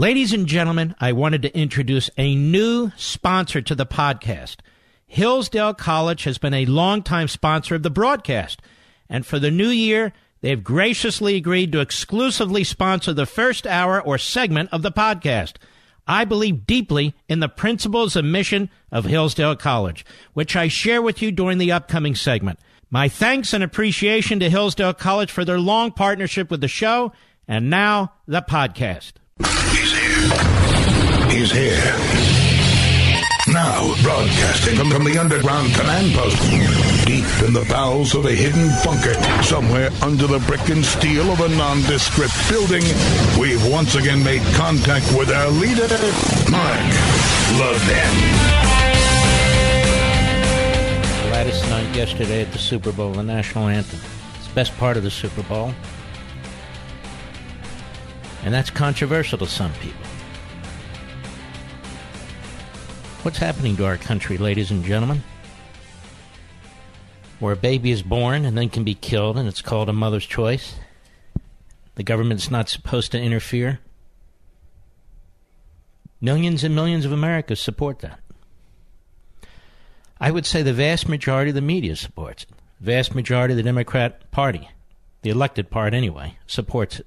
Ladies and gentlemen, I wanted to introduce a new sponsor to the podcast. Hillsdale College has been a longtime sponsor of the broadcast, and for the new year, they've graciously agreed to exclusively sponsor the first hour or segment of the podcast. I believe deeply in the principles and mission of Hillsdale College, which I share with you during the upcoming segment. My thanks and appreciation to Hillsdale College for their long partnership with the show, and now, the podcast. He's here. He's here. Now, broadcasting from the underground command post, deep in the bowels of a hidden bunker, somewhere under the brick and steel of a nondescript building, we've once again made contact with our leader, Mark Levin. Gladys Knight yesterday at the Super Bowl, the national anthem. It's the best part of the Super Bowl. And that's controversial to some people. What's happening to our country, ladies and gentlemen? Where a baby is born and then can be killed, and it's called a mother's choice. The government's not supposed to interfere. Millions and millions of Americans support that. I would say the vast majority of the media supports it. The vast majority of the Democrat Party, the elected part anyway, supports it.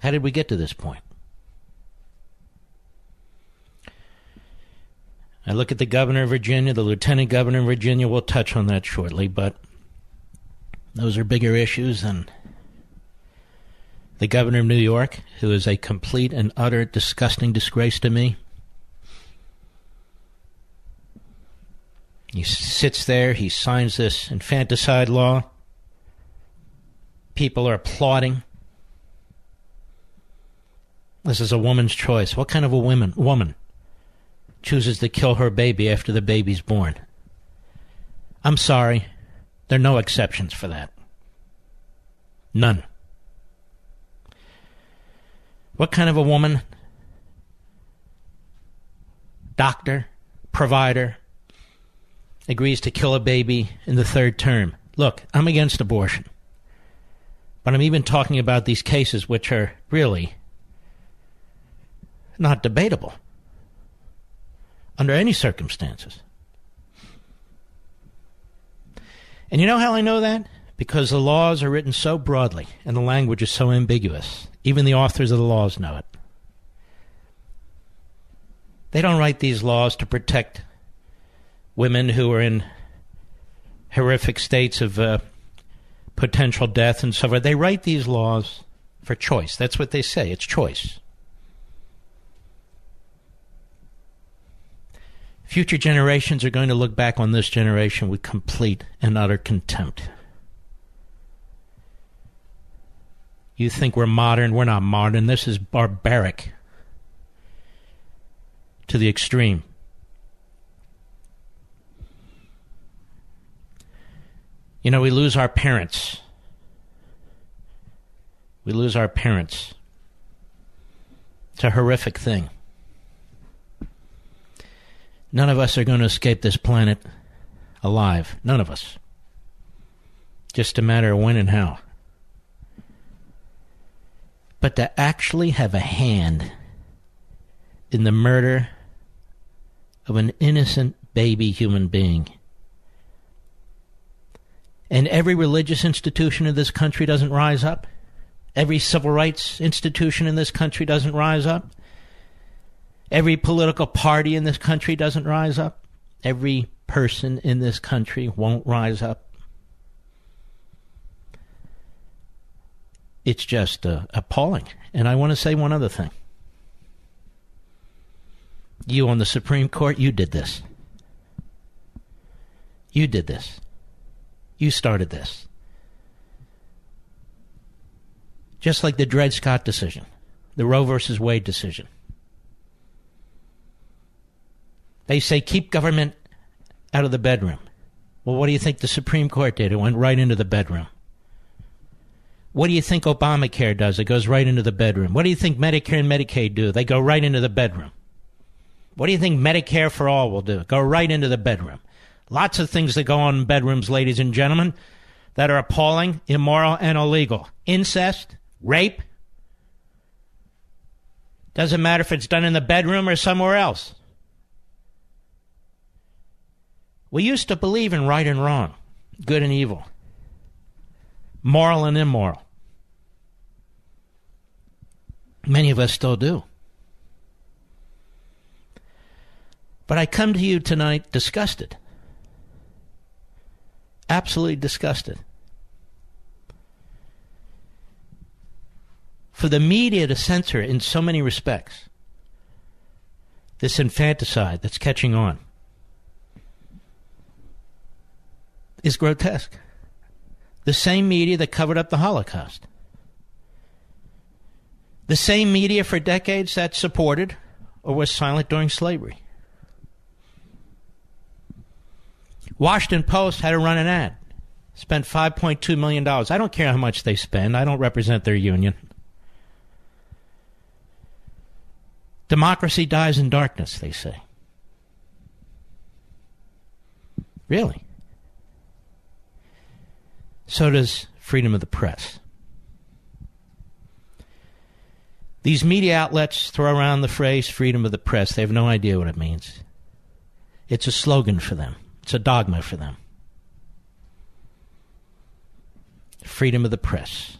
How did we get to this point? I look at the governor of Virginia, the lieutenant governor of Virginia. We'll touch on that shortly, but those are bigger issues than the governor of New York, who is a complete and utter disgusting disgrace to me. He sits there, he signs this infanticide law. People are applauding. This is a woman's choice. What kind of a woman chooses to kill her baby after the baby's born? I'm sorry, there are no exceptions for that. None. What kind of a woman, doctor, provider, agrees to kill a baby in the third term? Look, I'm against abortion. But I'm even talking about these cases which are really not debatable under any circumstances. And you know how I know that? Because the laws are written so broadly and the language is so ambiguous. Even the authors of the laws know it. They don't write these laws to protect women who are in horrific states of potential death and so forth. They write these laws for choice. That's what they say. It's choice. Future generations are going to look back on this generation with complete and utter contempt. You think we're modern? We're not modern. This is barbaric to the extreme. You know, we lose our parents. We lose our parents. It's a horrific thing. None of us are going to escape this planet alive. None of us. Just a matter of when and how. But to actually have a hand in the murder of an innocent baby human being. And every religious institution in this country doesn't rise up. Every civil rights institution in this country doesn't rise up. Every political party in this country doesn't rise up. Every person in this country won't rise up. It's just appalling. And I want to say one other thing. You on the Supreme Court, you did this. You did this. You started this. Just like the Dred Scott decision, the Roe versus Wade decision. They say keep government out of the bedroom. Well, what do you think the Supreme Court did? It went right into the bedroom. What do you think Obamacare does? It goes right into the bedroom. What do you think Medicare and Medicaid do? They go right into the bedroom. What do you think Medicare for All will do? Go right into the bedroom. Lots of things that go on in bedrooms, ladies and gentlemen, that are appalling, immoral, and illegal. Incest, rape, Doesn't matter if it's done in the bedroom or somewhere else. We used to believe in right and wrong, good and evil, moral and immoral. Many of us still do. But I come to you tonight disgusted. Absolutely disgusted. For the media to censor in so many respects this infanticide that's catching on is grotesque. The same media that covered up the Holocaust. The same media for decades that supported or was silent during slavery. Washington Post had to run an ad. Spent $5.2 million. I don't care how much they spend. I don't represent their union. Democracy dies in darkness, they say. Really? So does freedom of the press. These media outlets throw around the phrase freedom of the press. They have no idea what it means. It's a slogan for them. It's a dogma for them. Freedom of the press.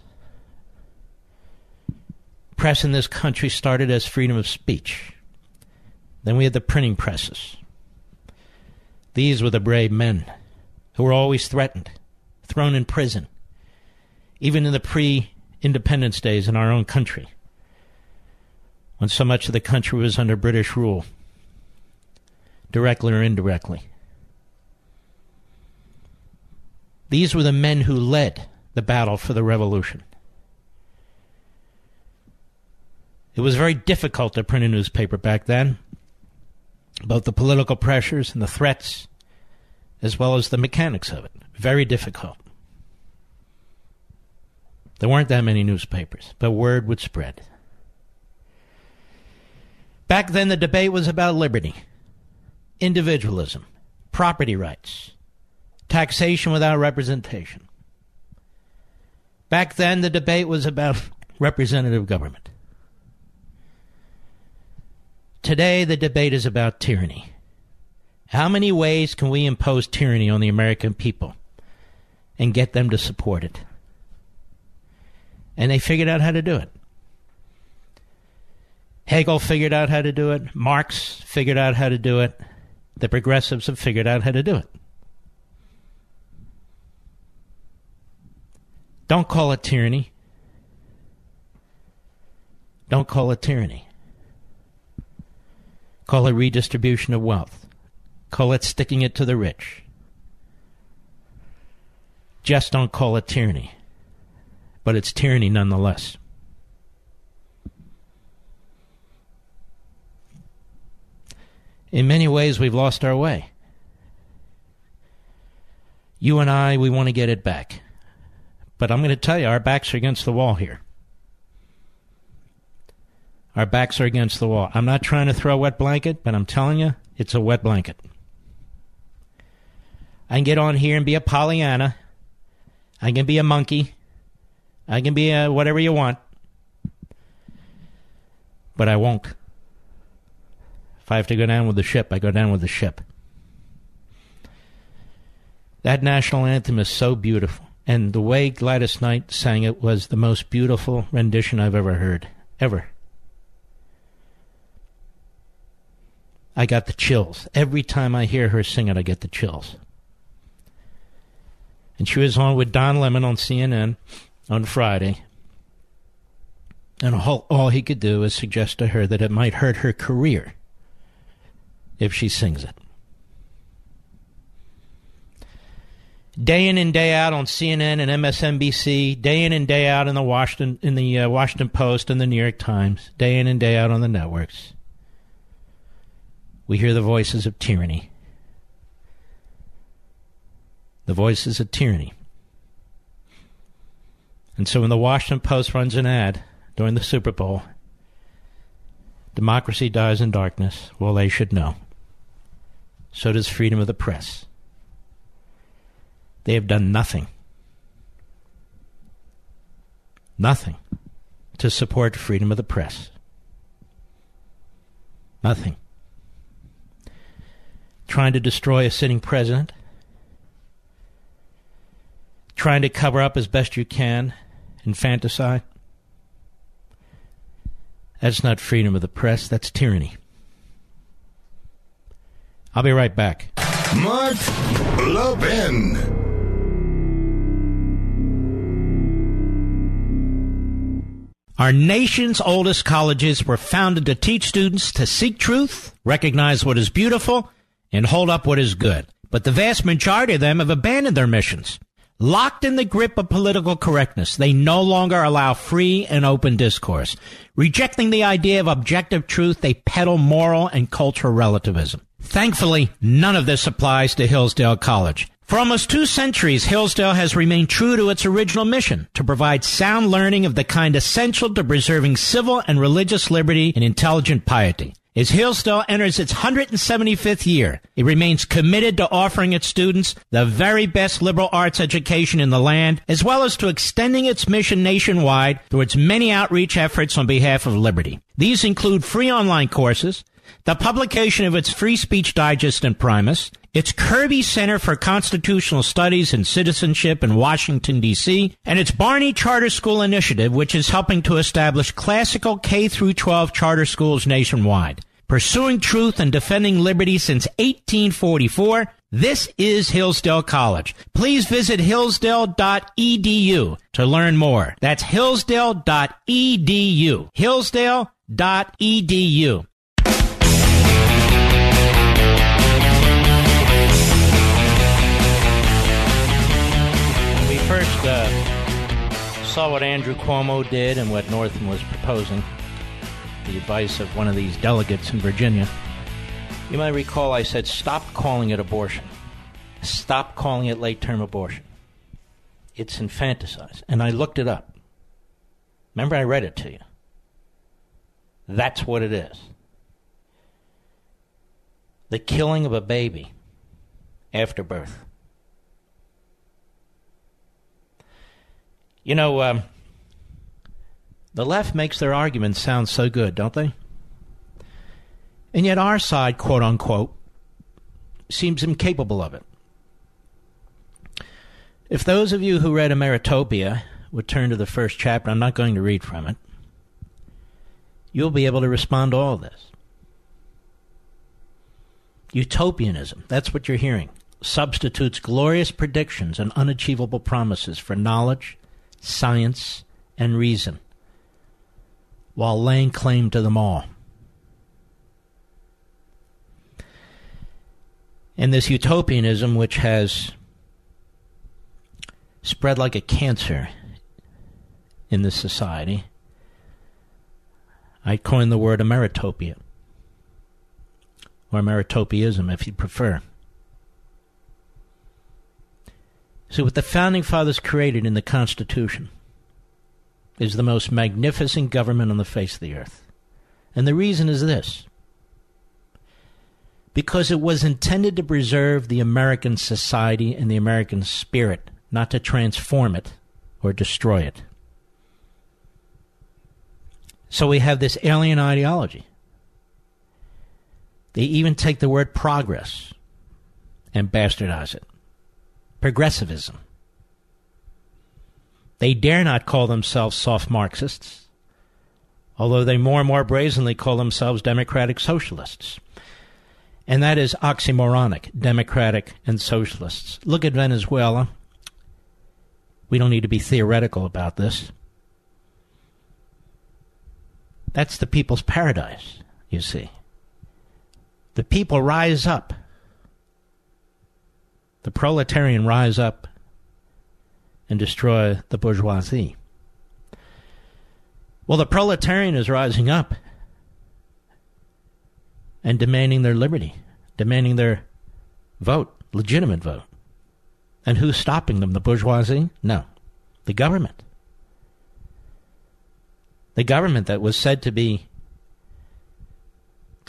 Press in this country started as freedom of speech. Then we had the printing presses. These were the brave men who were always threatened, thrown in prison, even in the pre-independence days in our own country, when so much of the country was under British rule, directly or indirectly. These were the men who led the battle for the revolution. It was very difficult to print a newspaper back then, both the political pressures and the threats, as well as the mechanics of it. Very difficult. There weren't that many newspapers, but word would spread. Back then, the debate was about liberty, individualism, property rights, taxation without representation. Back then, the debate was about representative government. Today, the debate is about tyranny. How many ways can we impose tyranny on the American people and get them to support it? And they figured out how to do it. Hegel figured out how to do it. Marx figured out how to do it. The progressives have figured out how to do it. Don't call it tyranny. Don't call it tyranny. Call it redistribution of wealth. Call it sticking it to the rich. Just don't call it tyranny. But it's tyranny nonetheless. In many ways, we've lost our way. You and I, we want to get it back. But I'm going to tell you, our backs are against the wall here. Our backs are against the wall. I'm not trying to throw a wet blanket, but I'm telling you, it's a wet blanket. I can get on here and be a Pollyanna. I can be a monkey. I can be a whatever you want. But I won't. If I have to go down with the ship, I go down with the ship. That national anthem is so beautiful. And the way Gladys Knight sang it was the most beautiful rendition I've ever heard. Ever. I got the chills. Every time I hear her sing it, I get the chills. And she was on with Don Lemon on CNN on Friday. And all he could do is suggest to her that it might hurt her career if she sings it. Day in and day out on CNN and MSNBC, day in and day out in the Washington Post and the New York Times, day in and day out on the networks. We hear the voices of tyranny. The voices of tyranny. And so when the Washington Post runs an ad during the Super Bowl, democracy dies in darkness, well, they should know. So does freedom of the press. They have done nothing. Nothing to support freedom of the press. Nothing. Trying to destroy a sitting president. Trying to cover up as best you can infanticide. That's not freedom of the press. That's tyranny. I'll be right back. Mark Levin. Our nation's oldest colleges were founded to teach students to seek truth, recognize what is beautiful, and hold up what is good. But the vast majority of them have abandoned their missions. Locked in the grip of political correctness, they no longer allow free and open discourse. Rejecting the idea of objective truth, they peddle moral and cultural relativism. Thankfully, none of this applies to Hillsdale College. For almost 2 centuries, Hillsdale has remained true to its original mission, to provide sound learning of the kind essential to preserving civil and religious liberty and intelligent piety. As Hillsdale enters its 175th year, it remains committed to offering its students the very best liberal arts education in the land, as well as to extending its mission nationwide through its many outreach efforts on behalf of liberty. These include free online courses, the publication of its Free Speech Digest and Primus, its Kirby Center for Constitutional Studies and Citizenship in Washington, D.C., and its Barney Charter School Initiative, which is helping to establish classical K-12 charter schools nationwide. Pursuing truth and defending liberty since 1844, this is Hillsdale College. Please visit hillsdale.edu to learn more. That's hillsdale.edu. Hillsdale.edu. First, saw what Andrew Cuomo did and what Northam was proposing, the advice of one of these delegates in Virginia. You might recall I said, stop calling it abortion. Stop calling it late-term abortion. It's infanticide. And I looked it up. Remember, I read it to you. That's what it is. The killing of a baby after birth. You know, the left makes their arguments sound so good, don't they? And yet our side, quote-unquote, seems incapable of it. If those of you who read Ameritopia would turn to the first chapter, I'm not going to read from it, you'll be able to respond to all this. Utopianism, that's what you're hearing, substitutes glorious predictions and unachievable promises for knowledge, science, and reason, while laying claim to them all. And this utopianism, which has spread like a cancer in this society, I coined the word Ameritopia, or Ameritopiism, if you prefer. So what the Founding Fathers created in the Constitution is the most magnificent government on the face of the earth. And the reason is this. Because it was intended to preserve the American society and the American spirit, not to transform it or destroy it. So we have this alien ideology. They even take the word progress and bastardize it. Progressivism. They dare not call themselves soft Marxists, although they more and more brazenly call themselves democratic socialists. And that is oxymoronic, democratic and socialists. Look at Venezuela. We don't need to be theoretical about this. That's the people's paradise, you see. The people rise up. The proletarian rise up and destroy the bourgeoisie. Well, the proletarian is rising up and demanding their liberty, demanding their vote, legitimate vote. And who's stopping them? The bourgeoisie? No. The government. The government that was said to be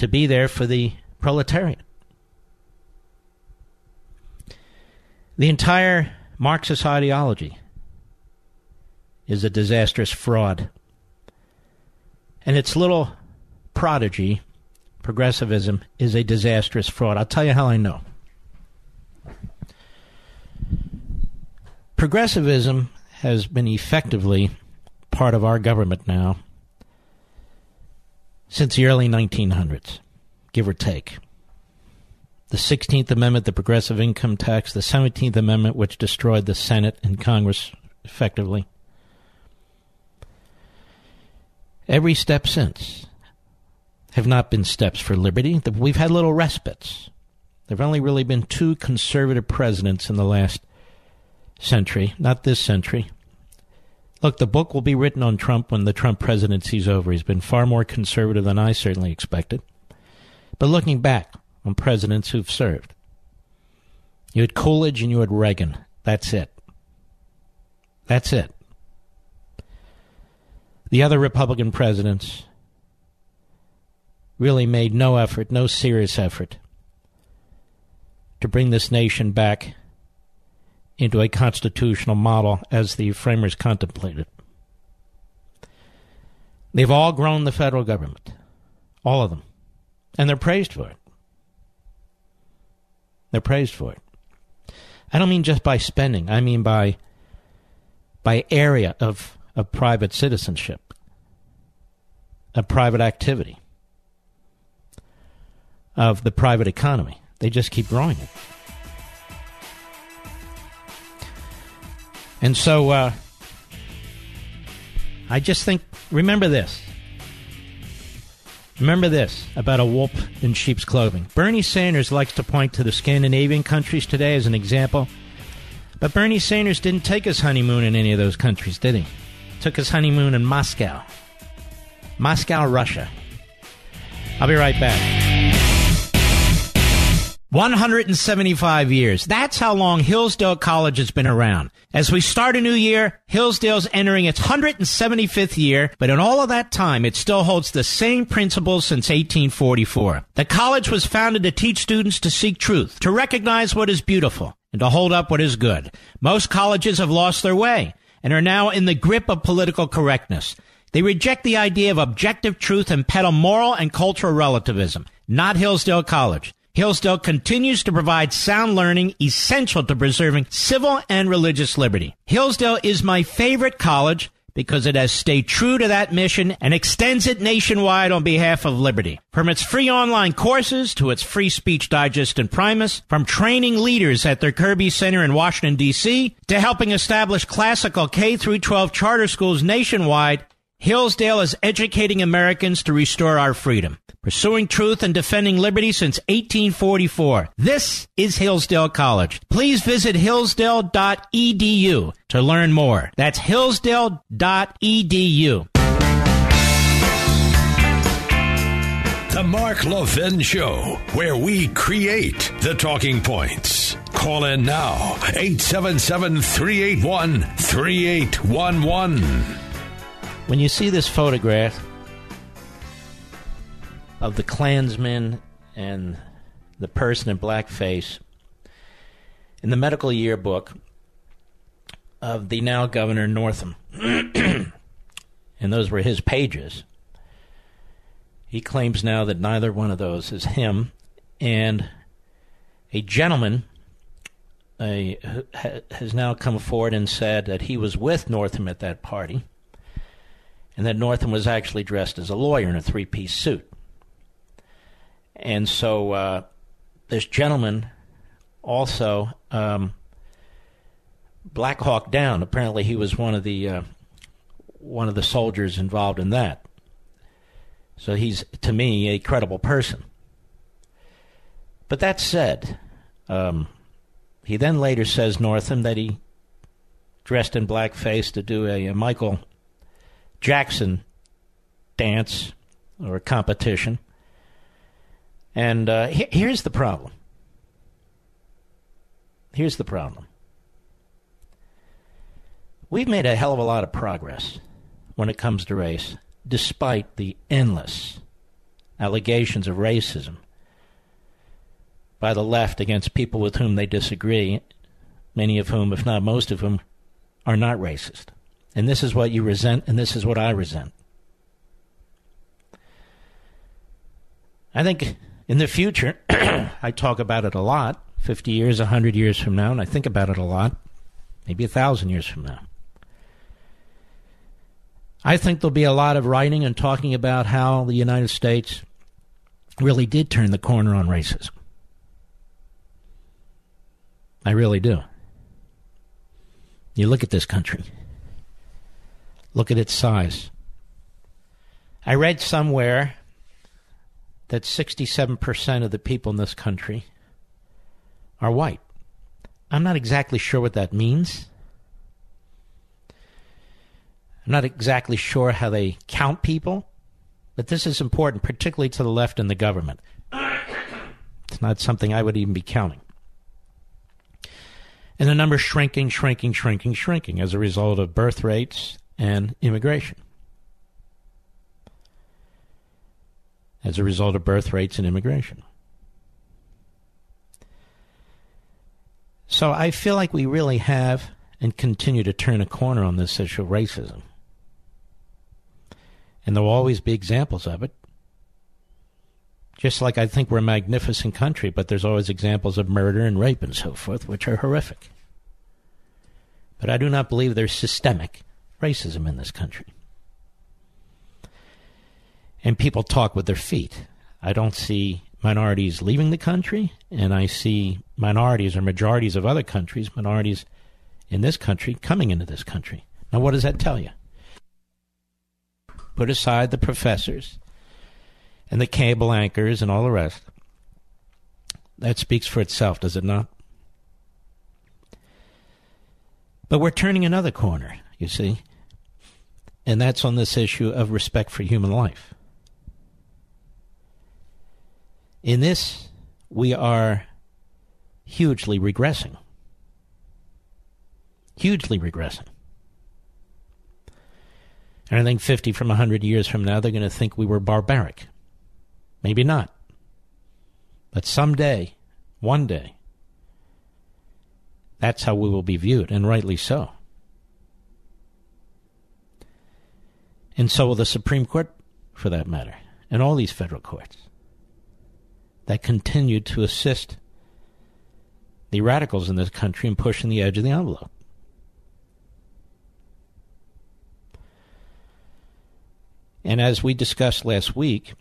there for the proletariat. The entire Marxist ideology is a disastrous fraud. And its little prodigy, progressivism is a disastrous fraud. I'll tell you how I know. Progressivism has been effectively part of our government now since the early 1900s, give or take. The 16th Amendment, the progressive income tax, the 17th Amendment, which destroyed the Senate and Congress effectively. Every step since have not been steps for liberty. We've had little respites. There have only really been two conservative presidents in the last century, not this century. Look, the book will be written on Trump when the Trump presidency's over. He's been far more conservative than I certainly expected. But looking back on presidents who've served, you had Coolidge and you had Reagan. That's it. That's it. The other Republican presidents really made no effort, no serious effort, to bring this nation back into a constitutional model as the framers contemplated. They've all grown the federal government, all of them, and they're praised for it. They're praised for it. I don't mean just by spending. I mean by area of private citizenship, of private activity, of the private economy. They just keep growing it. And so I just think, remember this. Remember this about a wolf in sheep's clothing. Bernie Sanders likes to point to the Scandinavian countries today as an example. But Bernie Sanders didn't take his honeymoon in any of those countries, did he? Took his honeymoon in Moscow. Moscow, Russia. I'll be right back. 175 years. That's how long Hillsdale College has been around. As we start a new year, Hillsdale's entering its 175th year, but in all of that time, it still holds the same principles since 1844. The college was founded to teach students to seek truth, to recognize what is beautiful, and to hold up what is good. Most colleges have lost their way and are now in the grip of political correctness. They reject the idea of objective truth and peddle moral and cultural relativism. Not Hillsdale College. Hillsdale continues to provide sound learning essential to preserving civil and religious liberty. Hillsdale is my favorite college because it has stayed true to that mission and extends it nationwide on behalf of liberty. From its free online courses to its Free Speech Digest and Primus, from training leaders at their Kirby Center in Washington, D.C., to helping establish classical K-12 charter schools nationwide, Hillsdale is educating Americans to restore our freedom, pursuing truth and defending liberty since 1844. This is Hillsdale College. Please visit hillsdale.edu to learn more. That's hillsdale.edu. The Mark Levin Show, where we create the talking points. Call in now, 877-381-3811. When you see this photograph of the Klansman and the person in blackface in the medical yearbook of the now Governor Northam, and those were his pages, he claims now that neither one of those is him, and a gentleman has now come forward and said that he was with Northam at that party, and that Northam was actually dressed as a lawyer in a three-piece suit. And so this gentleman also, Black Hawk Down, apparently he was one of the soldiers involved in that. So he's, to me, a credible person. But that said, he then later says, Northam, that he dressed in blackface to do a Michael Jackson dance or competition. And here's the problem. Here's the problem. We've made a hell of a lot of progress when it comes to race, despite the endless allegations of racism by the left against people with whom they disagree, many of whom, if not most of whom, are not racist. And this is what you resent, and this is what I resent. I think in the future, I talk about it a lot, 50 years, 100 years from now, and I think about it a lot, maybe 1,000 years from now. I think there'll be a lot of writing and talking about how the United States really did turn the corner on racism. I really do. You look at this country. Look at its size. I read somewhere that 67% of the people in this country are white. I'm not exactly sure what that means. I'm not exactly sure how they count people, but this is important, particularly to the left and the government. It's not something I would even be counting. And the number's shrinking as a result of birth rates and immigration. As a result of birth rates and immigration. So I feel like we really have and continue to turn a corner on this issue of racism. And there will always be examples of it. Just like I think we're a magnificent country, but there's always examples of murder and rape and so forth, which are horrific. But I do not believe there's systemic racism in this country. And people talk with their feet. I don't see minorities leaving the country, and I see minorities or majorities of other countries, minorities in this country, coming into this country. Now, what does that tell you? Put aside the professors and the cable anchors and all the rest. That speaks for itself, does it not? But we're turning another corner, you see, and that's on this issue of respect for human life. In this, we are hugely regressing. Hugely regressing. And I think 50 from 100 years from now, they're going to think we were barbaric. Maybe not. But someday, one day, that's how we will be viewed, and rightly so. And so will the Supreme Court, for that matter, and all these federal courts that continue to assist the radicals in this country in pushing the edge of the envelope. And as we discussed last week,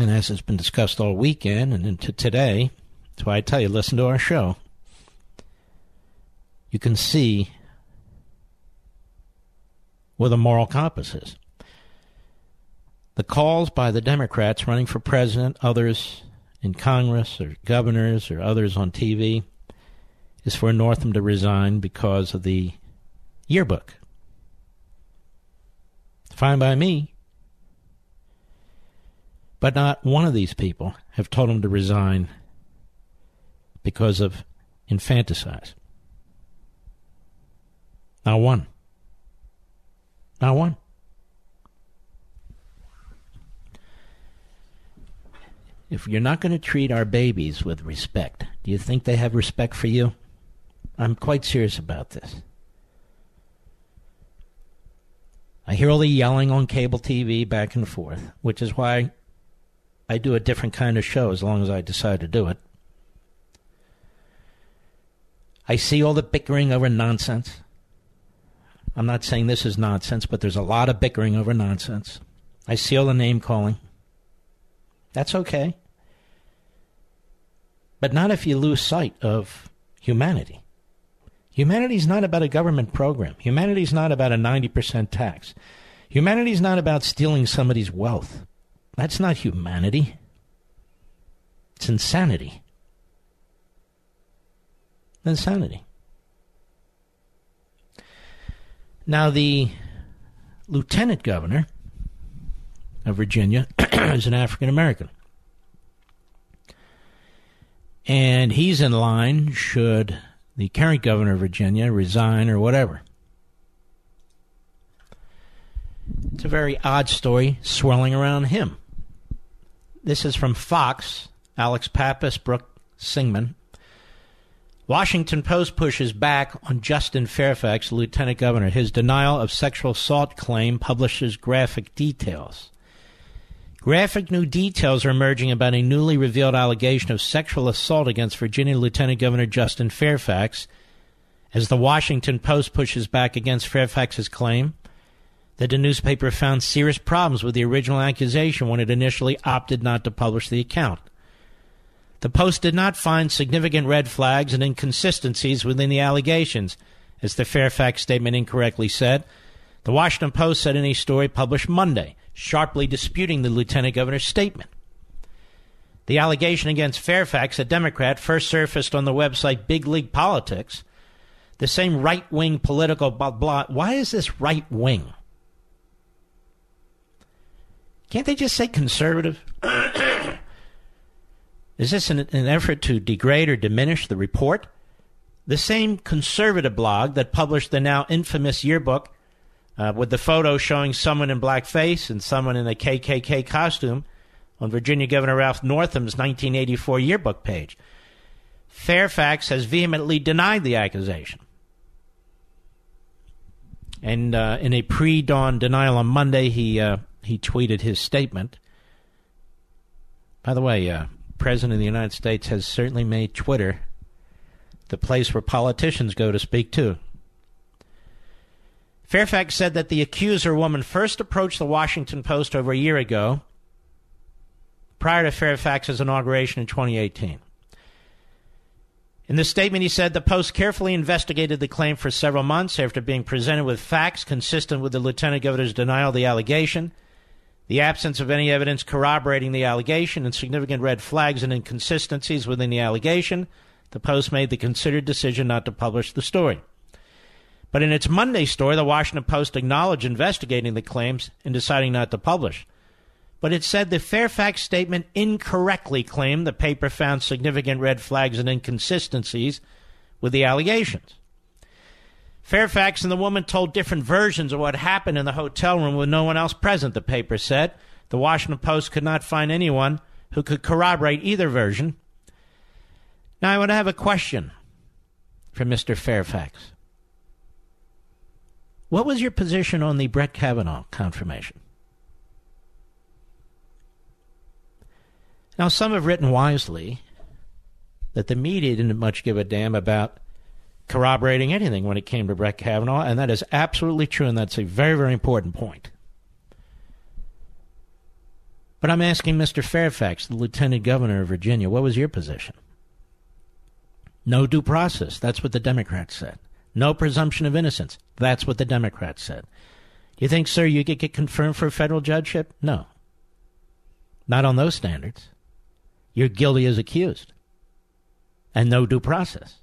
and as has been discussed all weekend and into today, that's why I tell you, listen to our show. You can see where the moral compass is. The calls by the Democrats running for president, others in Congress or governors or others on TV, is for Northam to resign because of the yearbook. Fine by me. But not one of these people have told him to resign because of infanticide. Not one. Not one. If you're not going to treat our babies with respect, do you think they have respect for you? I'm quite serious about this. I hear all the yelling on cable TV back and forth, which is why I do a different kind of show as long as I decide to do it. I see all the bickering over nonsense. I'm not saying this is nonsense, but there's a lot of bickering over nonsense. I see all the name-calling. That's okay. But not if you lose sight of humanity. Humanity's not about a government program. Humanity's not about a 90% tax. Humanity's not about stealing somebody's wealth. That's not humanity. It's insanity. Insanity. Now, the lieutenant governor of Virginia is an African American. And he's in line should the current governor of Virginia resign or whatever. It's a very odd story swirling around him. This is from Fox, Alex Pappas, Brooke Singman. Washington Post pushes back on Justin Fairfax, lieutenant governor. His denial of sexual assault claim publishes graphic details. Graphic new details are emerging about a newly revealed allegation of sexual assault against Virginia Lieutenant Governor Justin Fairfax, as the Washington Post pushes back against Fairfax's claim that the newspaper found serious problems with the original accusation when it initially opted not to publish the account. The Post did not find significant red flags and inconsistencies within the allegations, as the Fairfax statement incorrectly said. The Washington Post said in a story published Monday, sharply disputing the lieutenant governor's statement. The allegation against Fairfax, a Democrat, first surfaced on the website Big League Politics, the same right-wing political blot. Why is this right-wing? Can't they just say conservative? Is this an effort to degrade or diminish the report? The same conservative blog that published the now infamous yearbook with the photo showing someone in blackface and someone in a KKK costume on Virginia Governor Ralph Northam's 1984 yearbook page. Fairfax has vehemently denied the accusation. And in a pre-dawn denial on Monday, he tweeted his statement. By the way, President of the United States has certainly made Twitter the place where politicians go to speak too. Fairfax said that the accuser woman first approached the Washington Post over a year ago, prior to Fairfax's inauguration in 2018. In the statement, he said the Post carefully investigated the claim for several months after being presented with facts consistent with the lieutenant governor's denial of the allegation, the absence of any evidence corroborating the allegation, and significant red flags and inconsistencies within the allegation. The Post made the considered decision not to publish the story. But in its Monday story, the Washington Post acknowledged investigating the claims and deciding not to publish. But it said the Fairfax statement incorrectly claimed the paper found significant red flags and inconsistencies with the allegations. Fairfax and the woman told different versions of what happened in the hotel room with no one else present, the paper said. The Washington Post could not find anyone who could corroborate either version. Now, I would have a question for Mr. Fairfax. What was your position on the Brett Kavanaugh confirmation? Now, some have written wisely that the media didn't much give a damn about corroborating anything when it came to Brett Kavanaugh, and that is absolutely true, and that's a very, very important point. But I'm asking Mr. Fairfax, the lieutenant governor of Virginia, what was your position? No due process. That's what the Democrats said. No presumption of innocence. That's what the Democrats said. You think, sir, you could get confirmed for a federal judgeship? No. Not on those standards. You're guilty as accused. And no due process.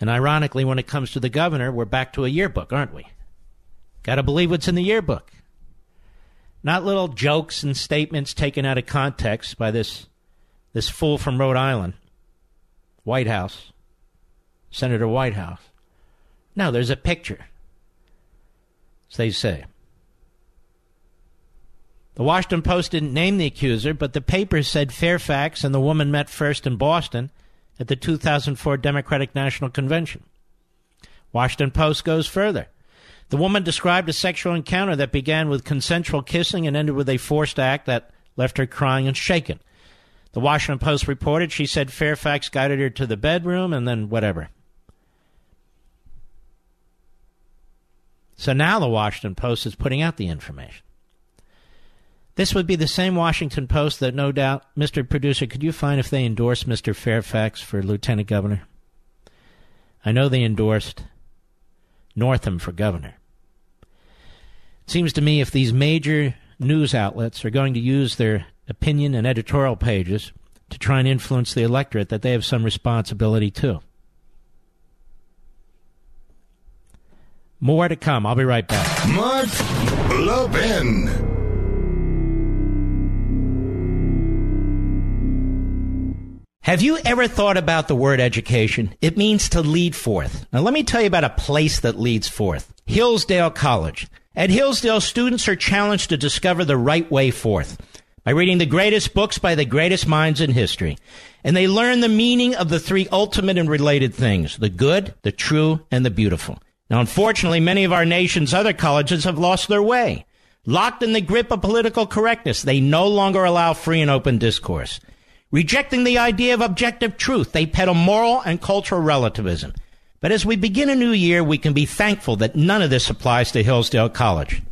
And ironically, when it comes to the governor, we're back to a yearbook, aren't we? Got to believe what's in the yearbook. Not little jokes and statements taken out of context by this fool from Rhode Island. White House. Senator Whitehouse. No, there's a picture, as they say. The Washington Post didn't name the accuser, but the paper said Fairfax and the woman met first in Boston at the 2004 Democratic National Convention. Washington Post goes further. The woman described a sexual encounter that began with consensual kissing and ended with a forced act that left her crying and shaken. The Washington Post reported she said Fairfax guided her to the bedroom and then whatever. So now the Washington Post is putting out the information. This would be the same Washington Post that, no doubt, Mr. Producer, could you find if they endorsed Mr. Fairfax for lieutenant governor? I know they endorsed Northam for governor. It seems to me if these major news outlets are going to use their opinion and editorial pages to try and influence the electorate, that they have some responsibility too. More to come. I'll be right back. Mark Levin. Have you ever thought about the word education? It means to lead forth. Now let me tell you about a place that leads forth. Hillsdale College. At Hillsdale, students are challenged to discover the right way forth by reading the greatest books by the greatest minds in history. And they learn the meaning of the three ultimate and related things, the good, the true, and the beautiful. Now, unfortunately, many of our nation's other colleges have lost their way. locked in the grip of political correctness, they no longer allow free and open discourse. Rejecting the idea of objective truth, they peddle moral and cultural relativism. But as we begin a new year, we can be thankful that none of this applies to Hillsdale College.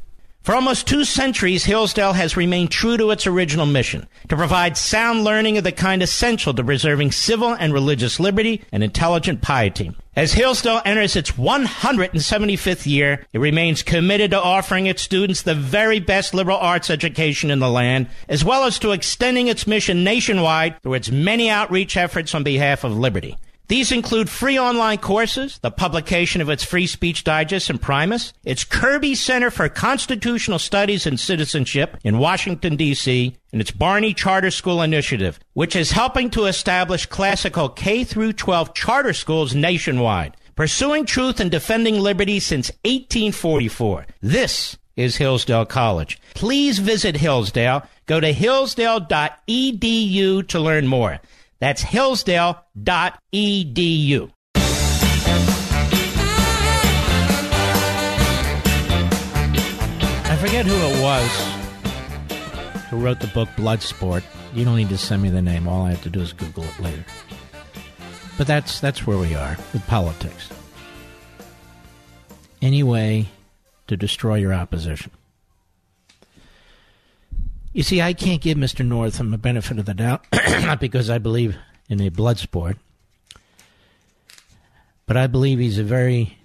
For almost 2 centuries, Hillsdale has remained true to its original mission, to provide sound learning of the kind essential to preserving civil and religious liberty and intelligent piety. As Hillsdale enters its 175th year, it remains committed to offering its students the very best liberal arts education in the land, as well as to extending its mission nationwide through its many outreach efforts on behalf of liberty. These include free online courses, the publication of its Free Speech Digest in Primus, its Kirby Center for Constitutional Studies and Citizenship in Washington, D.C., and its Barney Charter School Initiative, which is helping to establish classical K-12 charter schools nationwide, pursuing truth and defending liberty since 1844. This is Hillsdale College. Please visit Hillsdale. Go to hillsdale.edu to learn more. That's hillsdale.edu. I forget who it was who wrote the book Bloodsport. You don't need to send me the name. All I have to do is Google it later. But that's where we are with politics. Any way to destroy your opposition. You see, I can't give Mr. Northam a benefit of the doubt, not because I believe in a blood sport, but I believe he's a very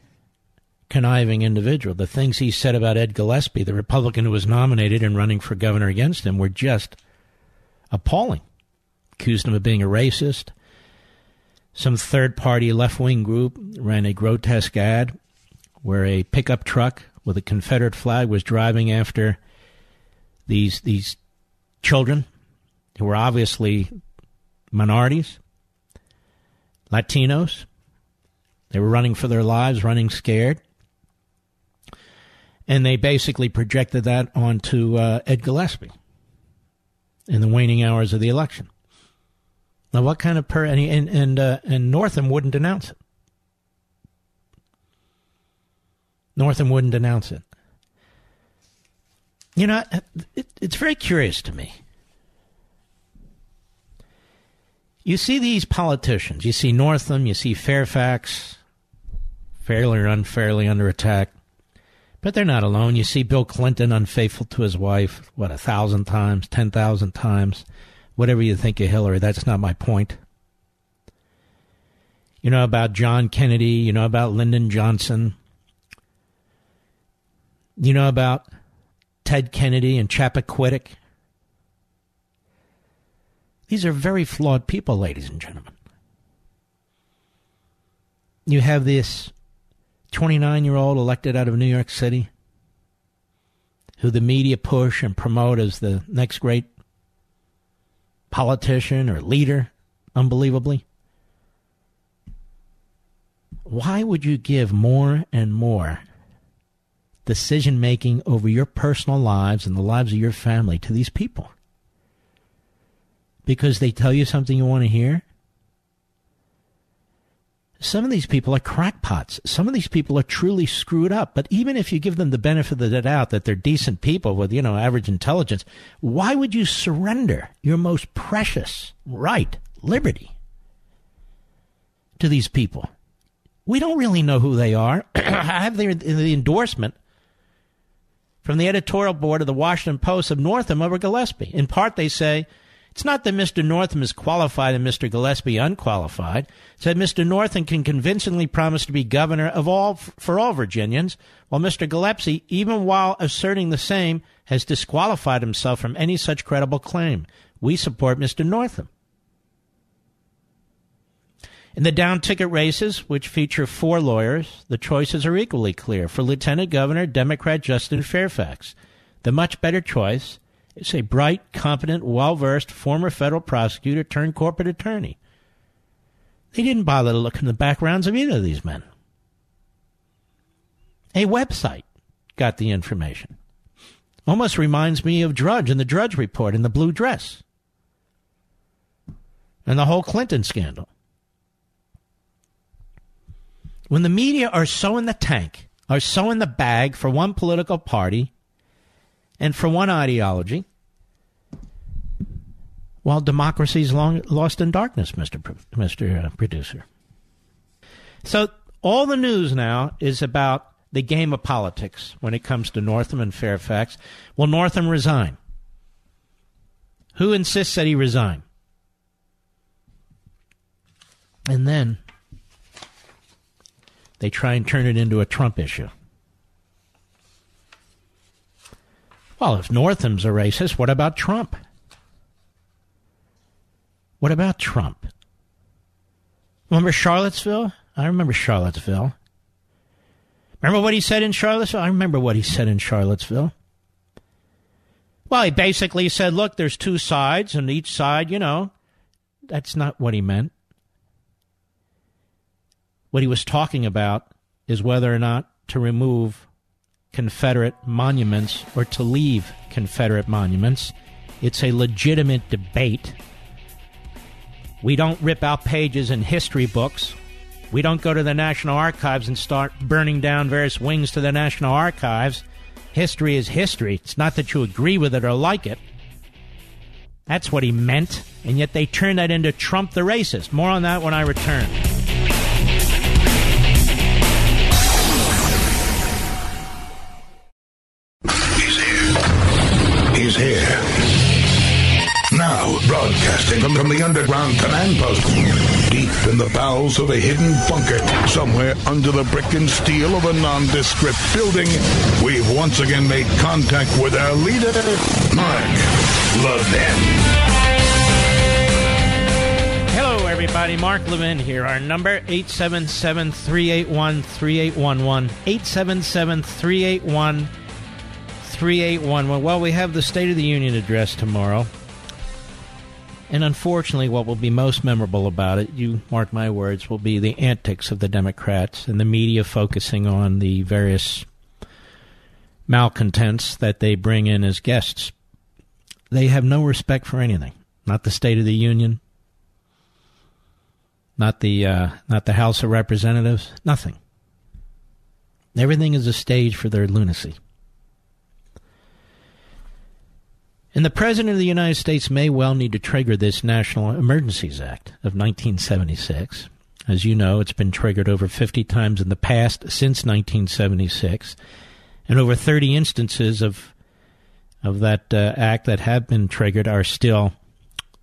conniving individual. The things he said about Ed Gillespie, the Republican who was nominated and running for governor against him, were just appalling. Accused him of being a racist. Some third-party left-wing group ran a grotesque ad where a pickup truck with a Confederate flag was driving after these children who were obviously minorities, Latinos. They were running for their lives, running scared. And they basically projected that onto Ed Gillespie in the waning hours of the election. Now, what kind of and Northam wouldn't denounce it. Northam wouldn't denounce it. You know, it's very curious to me. You see these politicians. You see Northam. You see Fairfax, fairly or unfairly under attack. But they're not alone. You see Bill Clinton unfaithful to his wife, 1,000 times, 10,000 times. Whatever you think of Hillary, that's not my point. You know about John Kennedy. You know about Lyndon Johnson. You know about Ted Kennedy and Chappaquiddick. These are very flawed people, ladies and gentlemen. You have this 29-year-old elected out of New York City who the media push and promote as the next great politician or leader, unbelievably. Why would you give more and more decision-making over your personal lives and the lives of your family to these people? Because they tell you something you want to hear? Some of these people are crackpots. Some of these people are truly screwed up. But even if you give them the benefit of the doubt that they're decent people with, you know, average intelligence, why would you surrender your most precious right, liberty, to these people? We don't really know who they are. I have the endorsement from the editorial board of the Washington Post of Northam over Gillespie. In part, they say, it's not that Mr. Northam is qualified and Mr. Gillespie unqualified. It's that Mr. Northam can convincingly promise to be governor of all for all Virginians, while Mr. Gillespie, even while asserting the same, has disqualified himself from any such credible claim. We support Mr. Northam. In the down-ticket races, which feature 4 lawyers, the choices are equally clear. For Lieutenant Governor, Democrat Justin Fairfax. The much better choice is a bright, competent, well-versed former federal prosecutor turned corporate attorney. They didn't bother to look in the backgrounds of either of these men. A website got the information. Almost reminds me of Drudge and the Drudge Report in the blue dress. And the whole Clinton scandal. When the media are so in the tank, are so in the bag for one political party, and for one ideology, while democracy's long lost in darkness, Mr. Producer. So all the news now is about the game of politics when it comes to Northam and Fairfax. Will Northam resign? Who insists that he resign? And then they try and turn it into a Trump issue. Well, if Northam's a racist, what about Trump? What about Trump? Remember Charlottesville? I remember Charlottesville. Remember what he said in Charlottesville? I remember what he said in Charlottesville. Well, he basically said, look, there's two sides, and each side, you know, that's not what he meant. What he was talking about is whether or not to remove Confederate monuments or to leave Confederate monuments. It's a legitimate debate. We don't rip out pages in history books. We don't go to the National Archives and start burning down various wings to the National Archives. History is history. It's not that you agree with it or like it. That's what he meant. And yet they turned that into Trump the racist. More on that when I return. He's here. Now, broadcasting from the underground command post, deep in the bowels of a hidden bunker, somewhere under the brick and steel of a nondescript building, we've once again made contact with our leader, Mark Levin. Hello, everybody. Mark Levin here. Our number, 877-381-3811. 877-381-3811. Well, we have the State of the Union address tomorrow. And unfortunately, what will be most memorable about it, you mark my words, will be the antics of the Democrats and the media focusing on the various malcontents that they bring in as guests. They have no respect for anything. Not the State of the Union. Not the House of Representatives. Nothing. Everything is a stage for their lunacy. And the President of the United States may well need to trigger this National Emergencies Act of 1976. As you know, it's been triggered over 50 times in the past since 1976. And over 30 instances of that act that have been triggered are still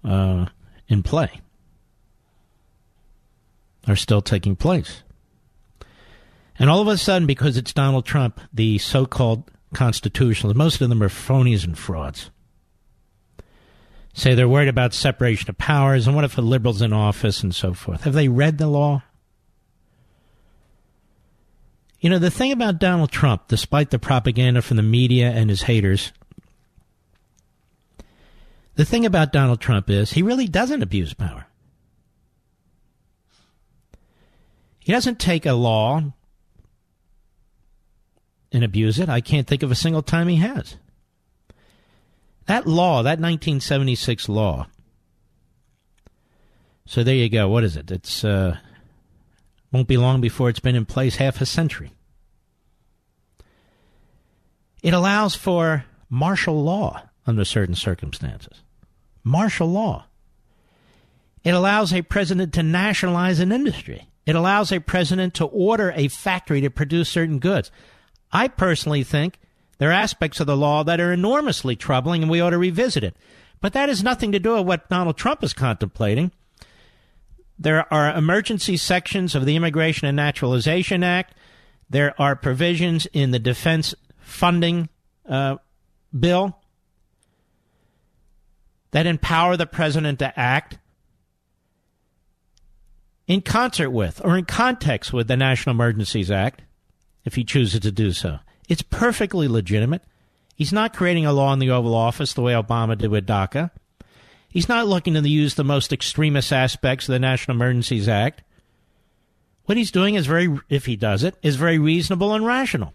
in play, are still taking place. And all of a sudden, because it's Donald Trump, the so-called constitutionalists, most of them are phonies and frauds. Say they're worried about separation of powers, and what if a liberal's in office, and so forth. Have they read the law? You know, the thing about Donald Trump, despite the propaganda from the media and his haters, the thing about Donald Trump is he really doesn't abuse power. He doesn't take a law and abuse it. I can't think of a single time he has. That law, that 1976 law. So there you go. What is it? It's won't be long before it's been in place half a century. It allows for martial law under certain circumstances. Martial law. It allows a president to nationalize an industry. It allows a president to order a factory to produce certain goods. I personally think there are aspects of the law that are enormously troubling, and we ought to revisit it. But that has nothing to do with what Donald Trump is contemplating. There are emergency sections of the Immigration and Naturalization Act. There are provisions in the defense funding bill that empower the president to act in concert with or in context with the National Emergencies Act, if he chooses to do so. It's perfectly legitimate. He's not creating a law in the Oval Office the way Obama did with DACA. He's not looking to use the most extremist aspects of the National Emergencies Act. What he's doing is very reasonable and rational.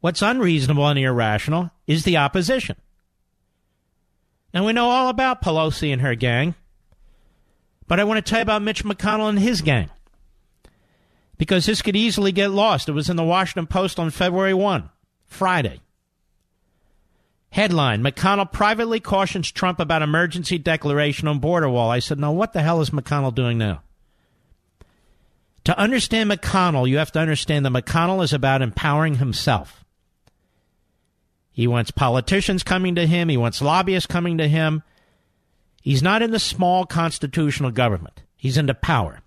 What's unreasonable and irrational is the opposition. Now, we know all about Pelosi and her gang, but I want to tell you about Mitch McConnell and his gang, because this could easily get lost. It was in the Washington Post on February 1, Friday. Headline, McConnell privately cautions Trump about emergency declaration on border wall. I said, now what the hell is McConnell doing now? To understand McConnell, you have to understand that McConnell is about empowering himself. He wants politicians coming to him. He wants lobbyists coming to him. He's not in the small constitutional government. He's into power.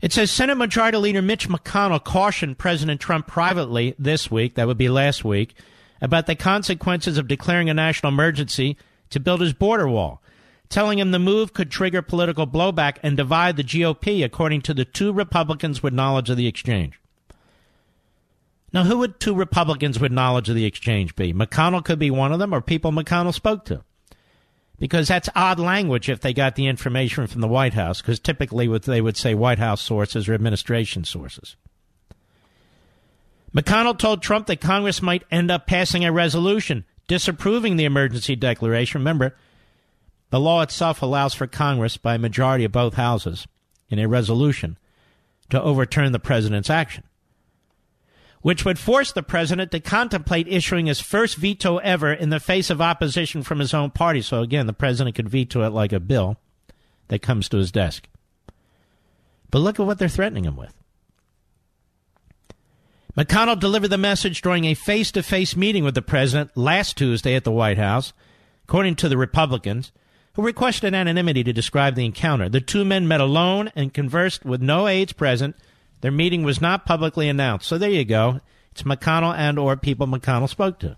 It says Senate Majority Leader Mitch McConnell cautioned President Trump privately this week, that would be last week, about the consequences of declaring a national emergency to build his border wall, telling him the move could trigger political blowback and divide the GOP, according to the two Republicans with knowledge of the exchange. Now, who would two Republicans with knowledge of the exchange be? McConnell could be one of them, or people McConnell spoke to. Because that's odd language if they got the information from the White House, because typically what they would say White House sources or administration sources. McConnell told Trump that Congress might end up passing a resolution disapproving the emergency declaration. Remember, the law itself allows for Congress, by a majority of both houses, in a resolution, to overturn the president's action, which would force the president to contemplate issuing his first veto ever in the face of opposition from his own party. So again, the president could veto it like a bill that comes to his desk. But look at what they're threatening him with. McConnell delivered the message during a face-to-face meeting with the president last Tuesday at the White House, according to the Republicans, who requested anonymity to describe the encounter. The two men met alone and conversed with no aides present. Their meeting was not publicly announced. So there you go. It's McConnell and or people McConnell spoke to.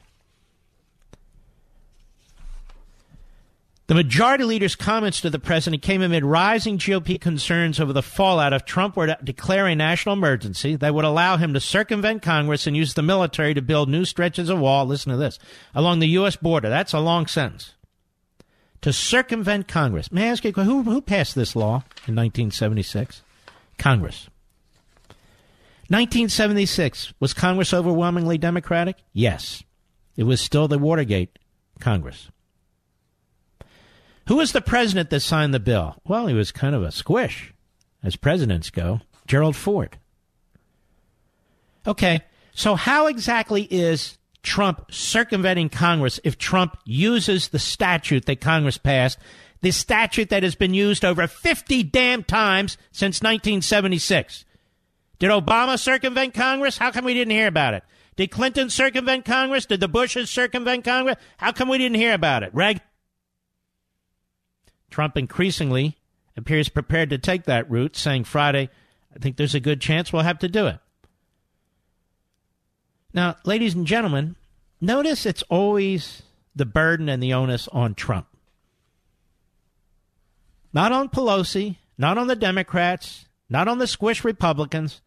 The majority leader's comments to the president came amid rising GOP concerns over the fallout if Trump were to declare a national emergency that would allow him to circumvent Congress and use the military to build new stretches of wall, listen to this, along the U.S. border. That's a long sentence. To circumvent Congress. May I ask you, who passed this law in 1976? Congress. 1976, was Congress overwhelmingly Democratic? Yes. It was still the Watergate Congress. Who was the president that signed the bill? Well, he was kind of a squish, as presidents go, Gerald Ford. Okay, so how exactly is Trump circumventing Congress if Trump uses the statute that Congress passed, the statute that has been used over 50 damn times since 1976? Did Obama circumvent Congress? How come we didn't hear about it? Did Clinton circumvent Congress? Did the Bushes circumvent Congress? How come we didn't hear about it? Reg? Trump increasingly appears prepared to take that route, saying Friday, I think there's a good chance we'll have to do it. Now, ladies and gentlemen, notice it's always the burden and the onus on Trump. Not on Pelosi, not on the Democrats, not on the squish Republicans.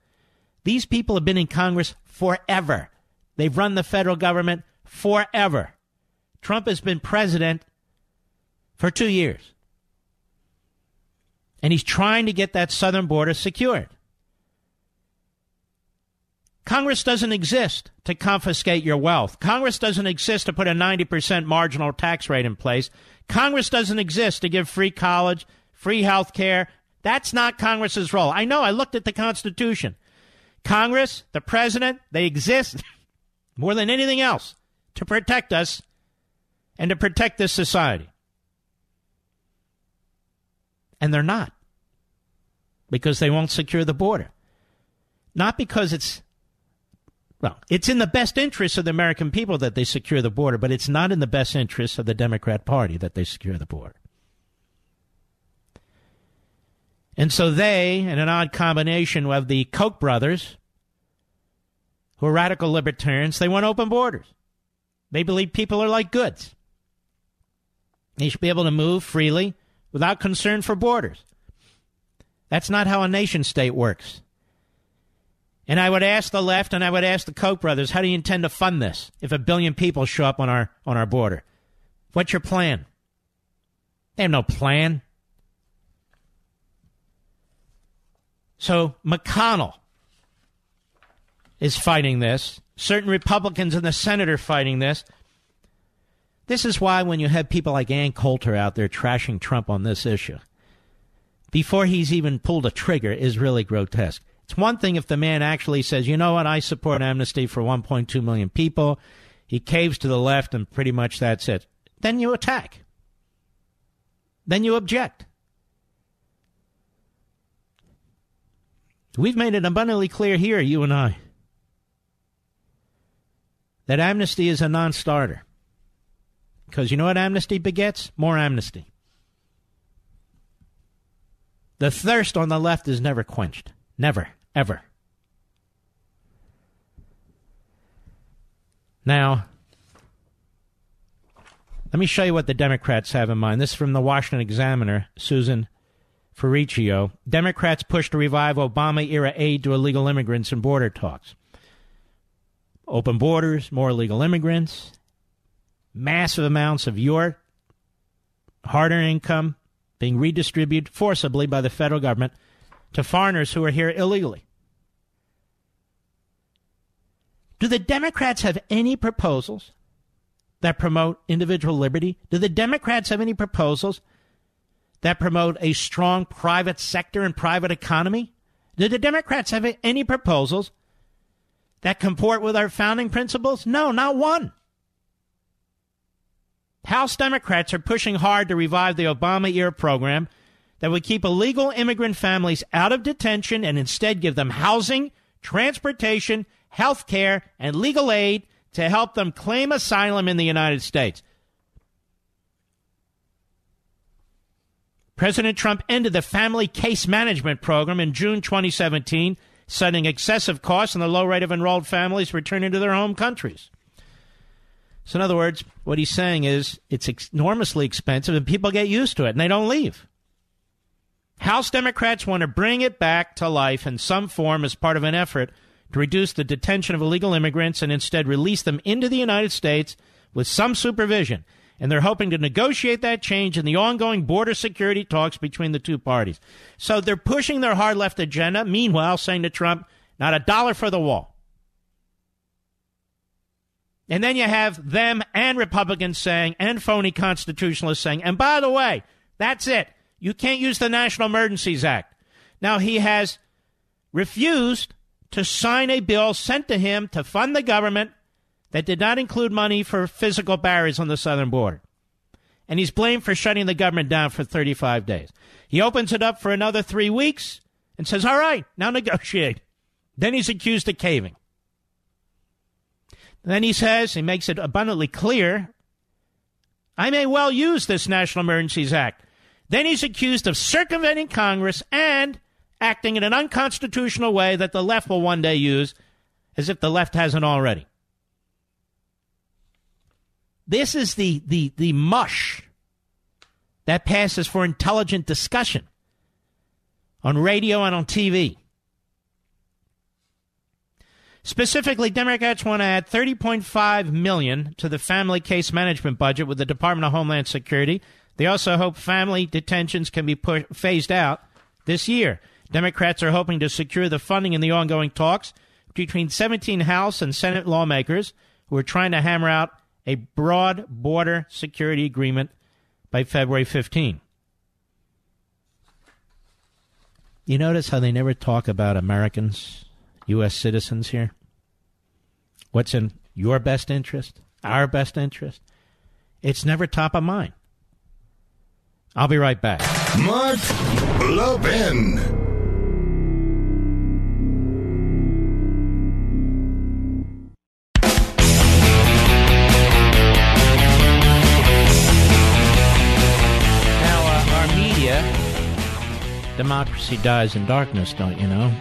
These people have been in Congress forever. They've run the federal government forever. Trump has been president for 2 years. And he's trying to get that southern border secured. Congress doesn't exist to confiscate your wealth. Congress doesn't exist to put a 90% marginal tax rate in place. Congress doesn't exist to give free college, free health care. That's not Congress's role. I know, I looked at the Constitution. Congress, the president, they exist more than anything else to protect us and to protect this society. And they're not, because they won't secure the border. Not because it's in the best interest of the American people that they secure the border, but it's not in the best interest of the Democrat Party that they secure the border. And so they, in an odd combination of the Koch brothers, who are radical libertarians, they want open borders. They believe people are like goods. They should be able to move freely without concern for borders. That's not how a nation state works. And I would ask the left, and I would ask the Koch brothers, how do you intend to fund this if 1 billion people show up on our border? What's your plan? They have no plan. So McConnell is fighting this. Certain Republicans in the Senate are fighting this. This is why when you have people like Ann Coulter out there trashing Trump on this issue, before he's even pulled a trigger, is really grotesque. It's It's one thing if the man actually says, you know what, I support amnesty for 1.2 million people. He caves to the left and pretty much that's it. Then you attack. Then you object. We've made it abundantly clear here, you and I, that amnesty is a non-starter. Because you know what amnesty begets? More amnesty. The thirst on the left is never quenched. Never, ever. Now, let me show you what the Democrats have in mind. This is from the Washington Examiner, Susan Ferriccio. Democrats push to revive Obama-era aid to illegal immigrants in border talks. Open borders, more illegal immigrants, massive amounts of your hard-earned income being redistributed forcibly by the federal government to foreigners who are here illegally. Do the Democrats have any proposals that promote individual liberty? Do the Democrats have any proposals that promote a strong private sector and private economy? Do the Democrats have any proposals that comport with our founding principles? No, not one. House Democrats are pushing hard to revive the Obama-era program that would keep illegal immigrant families out of detention and instead give them housing, transportation, health care, and legal aid to help them claim asylum in the United States. President Trump ended the family case management program in June 2017, citing excessive costs and the low rate of enrolled families returning to their home countries. So in other words, what he's saying is it's enormously expensive and people get used to it and they don't leave. House Democrats want to bring it back to life in some form as part of an effort to reduce the detention of illegal immigrants and instead release them into the United States with some supervision. And they're hoping to negotiate that change in the ongoing border security talks between the two parties. So they're pushing their hard left agenda, meanwhile saying to Trump, not a dollar for the wall. And then you have them and Republicans saying, and phony constitutionalists saying, and by the way, that's it. You can't use the National Emergencies Act. Now, he has refused to sign a bill sent to him to fund the government that did not include money for physical barriers on the southern border. And he's blamed for shutting the government down for 35 days. He opens it up for another 3 weeks and says, all right, now negotiate. Then he's accused of caving. Then he says, he makes it abundantly clear, I may well use this National Emergencies Act. Then he's accused of circumventing Congress and acting in an unconstitutional way that the left will one day use, as if the left hasn't already. This is the mush that passes for intelligent discussion on radio and on TV. Specifically, Democrats want to add $30.5 million to the family case management budget with the Department of Homeland Security. They also hope family detentions can be phased out this year. Democrats are hoping to secure the funding in the ongoing talks between 17 House and Senate lawmakers who are trying to hammer out a broad border security agreement by February 15. You notice how they never talk about Americans? U.S. citizens here? What's in your best interest? Our best interest? It's never top of mind. I'll be right back. Mark Levin. Now, our media, democracy dies in darkness, don't you know?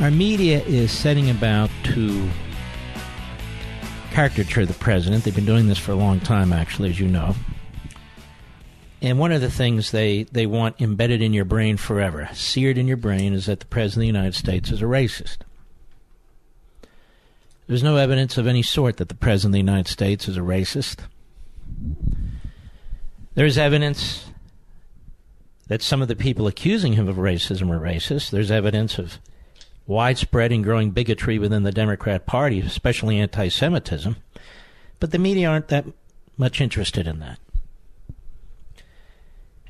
Our media is setting about to caricature the president. They've been doing this for a long time, actually, as you know. And one of the things they want embedded in your brain forever, seared in your brain, is that the president of the United States is a racist. There's no evidence of any sort that the president of the United States is a racist. There's evidence that some of the people accusing him of racism are racist. There's evidence of widespread and growing bigotry within the Democrat Party, especially anti-Semitism, but the media aren't that much interested in that.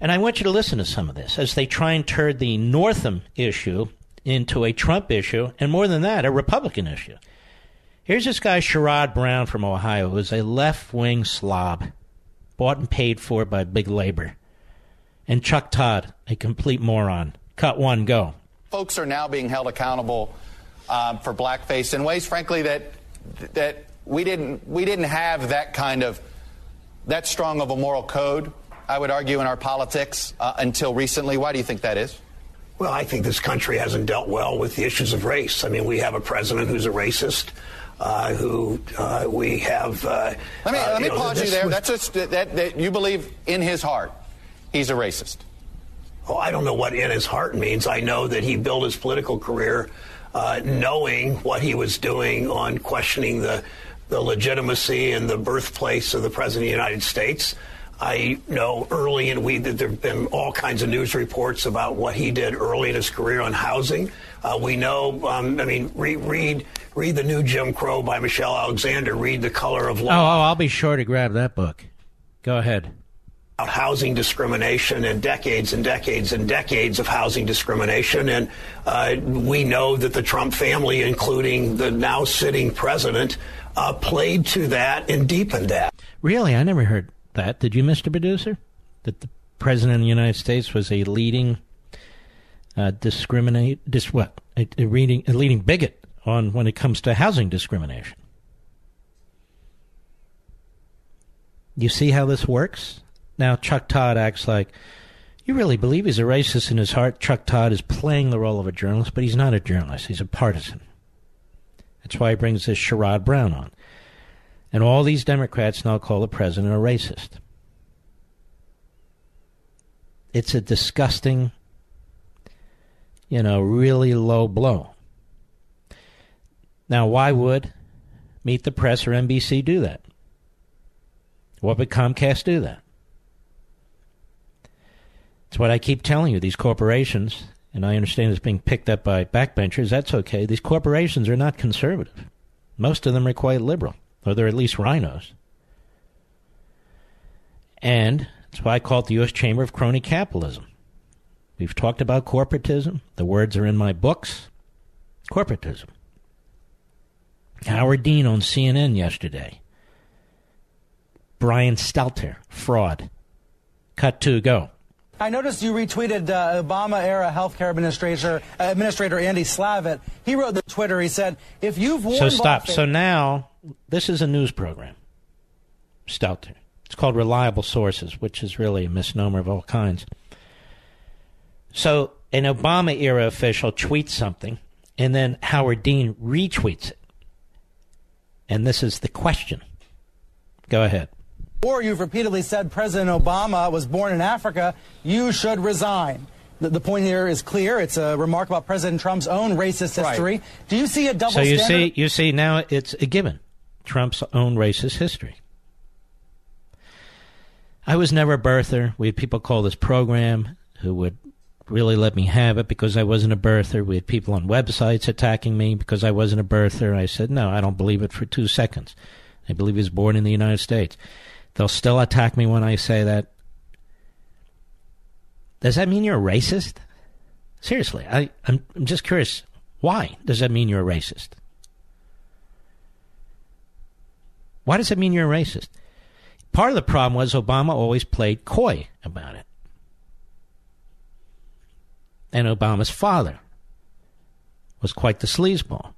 And I want you to listen to some of this as they try and turn the Northam issue into a Trump issue, and more than that, a Republican issue. Here's this guy, Sherrod Brown from Ohio, who's a left-wing slob, bought and paid for by big labor. And Chuck Todd, a complete moron. Cut one, go. Folks are now being held accountable for blackface in ways, frankly, that we didn't have that strong of a moral code, I would argue, in our politics until recently. Why do you think that is? Well, I think this country hasn't dealt well with the issues of race. I mean, we have a president who's a racist, we have... Let me pause you there. That you believe in his heart he's a racist. Oh, I don't know what in his heart means. I know that he built his political career knowing what he was doing on questioning the legitimacy and the birthplace of the President of the United States. I know early in that there have been all kinds of news reports about what he did early in his career on housing. We know, read The New Jim Crow by Michelle Alexander, read The Color of Law. Oh, I'll be sure to grab that book. Go ahead. About housing discrimination and decades of housing discrimination. And we know that the Trump family, including the now sitting president, played to that and deepened that. Really? I never heard that. Did you, Mr. Producer? That the President of the United States was a leading leading bigot on when it comes to housing discrimination. You see how this works? Now Chuck Todd acts like, you really believe he's a racist in his heart? Chuck Todd is playing the role of a journalist, but he's not a journalist. He's a partisan. That's why he brings this Sherrod Brown on. And all these Democrats now call the president a racist. It's a disgusting, really low blow. Now, why would Meet the Press or NBC do that? Why would Comcast do that? It's what I keep telling you. These corporations, and I understand it's being picked up by backbenchers, that's okay. These corporations are not conservative. Most of them are quite liberal. Or they're at least rhinos. And that's why I call it the U.S. Chamber of Crony Capitalism. We've talked about corporatism. The words are in my books. Corporatism. Howard Dean on CNN yesterday. Brian Stelter, fraud. Cut to, go. I noticed you retweeted Obama-era healthcare administrator Andy Slavitt. He wrote on Twitter, he said, if you've worn... So stop. So now... This is a news program, Stelter. It's called Reliable Sources, which is really a misnomer of all kinds. So an Obama-era official tweets something, and then Howard Dean retweets it. And this is the question. Go ahead. Or you've repeatedly said President Obama was born in Africa. You should resign. The point here is clear. It's a remark about President Trump's own racist history. Right. Do you see a double standard? So you see, now it's a given. Trump's own racist history. I was never a birther. We had people call this program who would really let me have it because I wasn't a birther. We had people on websites attacking me because I wasn't a birther. I said, no, I don't believe it for 2 seconds. I believe he was born in the United States. They'll still attack me when I say that. Does that mean you're a racist? Seriously, I'm just curious. Why does that mean you're a racist? Why does it mean you're a racist? Part of the problem was Obama always played coy about it. And Obama's father was quite the sleazeball.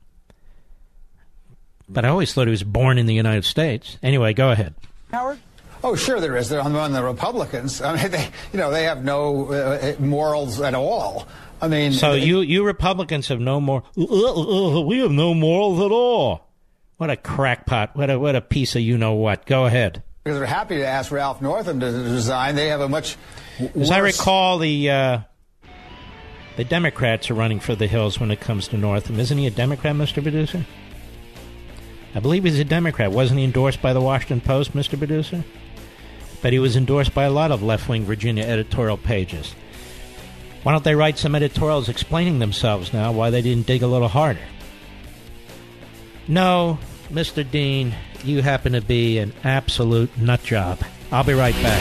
But I always thought he was born in the United States. Anyway, go ahead. Howard? Oh, sure there is. They're on the Republicans. I mean, they have no morals at all. I mean... So you Republicans have no more... We have no morals at all. What a crackpot. What a piece of you-know-what. Go ahead. Because they're happy to ask Ralph Northam to resign. They have a much worse... As I recall, the Democrats are running for the hills when it comes to Northam. Isn't he a Democrat, Mr. Producer? I believe he's a Democrat. Wasn't he endorsed by the Washington Post, Mr. Producer? But he was endorsed by a lot of left-wing Virginia editorial pages. Why don't they write some editorials explaining themselves now why they didn't dig a little harder? No, Mr. Dean, you happen to be an absolute nut job. I'll be right back.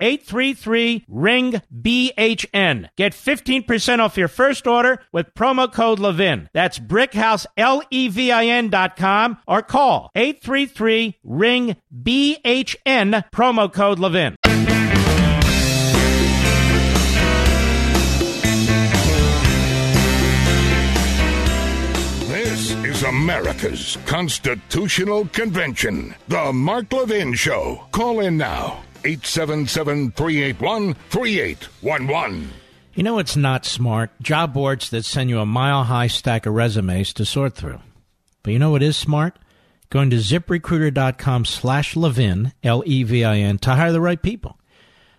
833-RING-BHN. Get 15% off your first order with promo code Levin. That's BrickhouseLevin.com or call 833-RING-BHN, promo code Levin. This is America's Constitutional Convention. The Mark Levin Show. Call in now. 877-381-3811. You know it's not smart? Job boards that send you a mile-high stack of resumes to sort through. But you know what is smart? Going to ZipRecruiter.com/Levin, L-E-V-I-N, to hire the right people.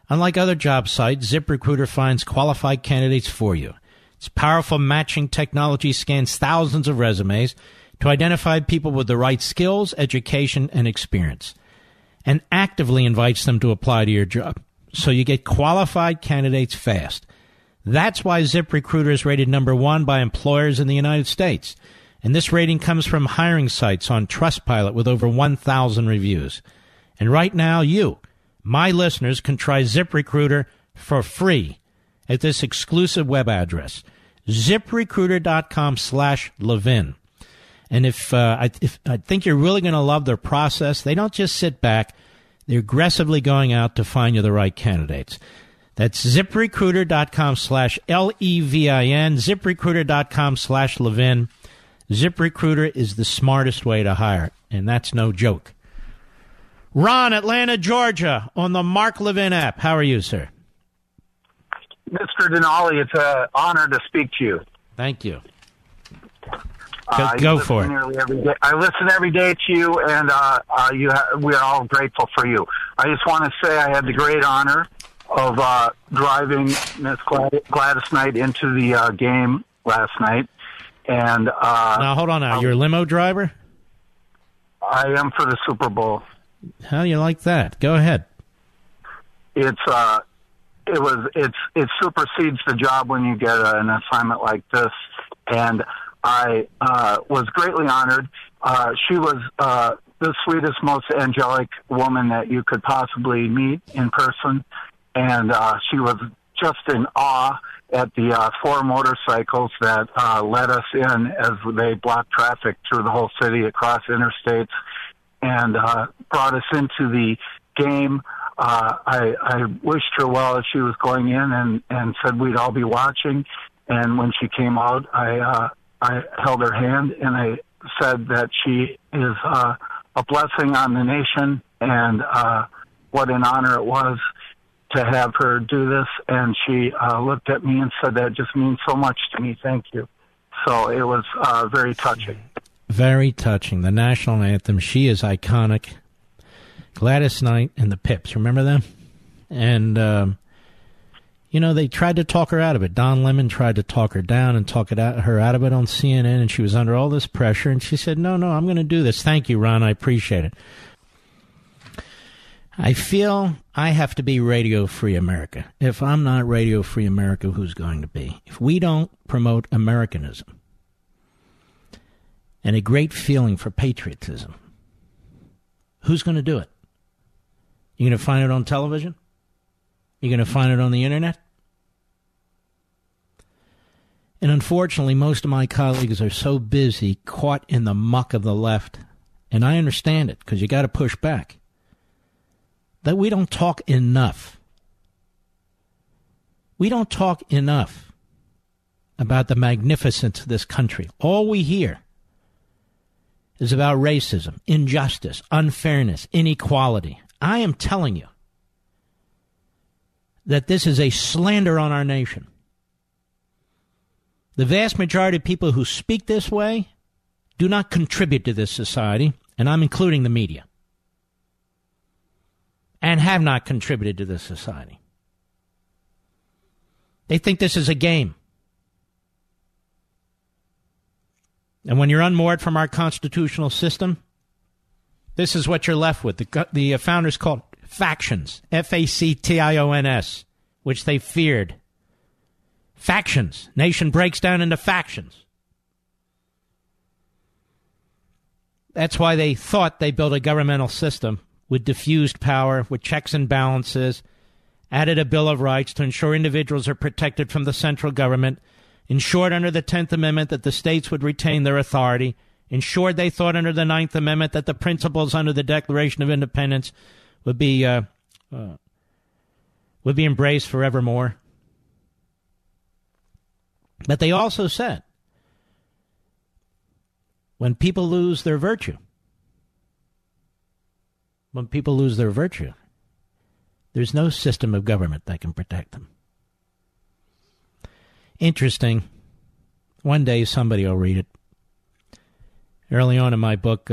Unlike other job sites, ZipRecruiter finds qualified candidates for you. Its powerful matching technology scans thousands of resumes to identify people with the right skills, education, and experience, and actively invites them to apply to your job, so you get qualified candidates fast. That's why ZipRecruiter is rated number one by employers in the United States. And this rating comes from hiring sites on Trustpilot with over 1,000 reviews. And right now, you, my listeners, can try ZipRecruiter for free at this exclusive web address, ZipRecruiter.com/Levin. And if I think you're really going to love their process. They don't just sit back. They're aggressively going out to find you the right candidates. That's ZipRecruiter.com/Levin, ZipRecruiter.com/Levin. ZipRecruiter is the smartest way to hire, and that's no joke. Ron, Atlanta, Georgia, on the Mark Levin app. How are you, sir? Mr. Denali, it's an honor to speak to you. Thank you. Go for it. I listen every day to you, and we are all grateful for you. I just want to say I had the great honor of driving Miss Gladys Knight into the game last night. And now, hold on now. You're a limo driver? I am for the Super Bowl. How do you like that? Go ahead. It supersedes the job when you get an assignment like this, and I was greatly honored. She was the sweetest, most angelic woman that you could possibly meet in person. And she was just in awe at the four motorcycles that let us in as they blocked traffic through the whole city across interstates and brought us into the game. I wished her well as she was going in and said we'd all be watching. And when she came out, I held her hand and I said that she is a blessing on the nation, and what an honor it was to have her do this. And she looked at me and said, that just means so much to me. Thank you. So it was very touching. Very touching. The national anthem. She is iconic. Gladys Knight and the Pips. Remember them? And you know, they tried to talk her out of it. Don Lemon tried to talk her down and talk her out of it on CNN, and she was under all this pressure, and she said, no, I'm going to do this. Thank you, Ron. I appreciate it. I feel I have to be Radio Free America. If I'm not Radio Free America, who's going to be? If we don't promote Americanism and a great feeling for patriotism, who's going to do it? You're going to find it on television? You're going to find it on the internet? And unfortunately, most of my colleagues are so busy, caught in the muck of the left, and I understand it, because you got to push back, that we don't talk enough. We don't talk enough about the magnificence of this country. All we hear is about racism, injustice, unfairness, inequality. I am telling you, that this is a slander on our nation. The vast majority of people who speak this way do not contribute to this society, and I'm including the media, and have not contributed to this society. They think this is a game. And when you're unmoored from our constitutional system, this is what you're left with. The founders called factions, F-A-C-T-I-O-N-S, which they feared. Factions. Nation breaks down into factions. That's why they thought they built a governmental system with diffused power, with checks and balances, added a Bill of Rights to ensure individuals are protected from the central government, ensured under the 10th Amendment that the states would retain their authority, ensured they thought under the 9th Amendment that the principles under the Declaration of Independence would be embraced forevermore. But they also said, when people lose their virtue, there's no system of government that can protect them. Interesting. One day somebody will read it. Early on in my book,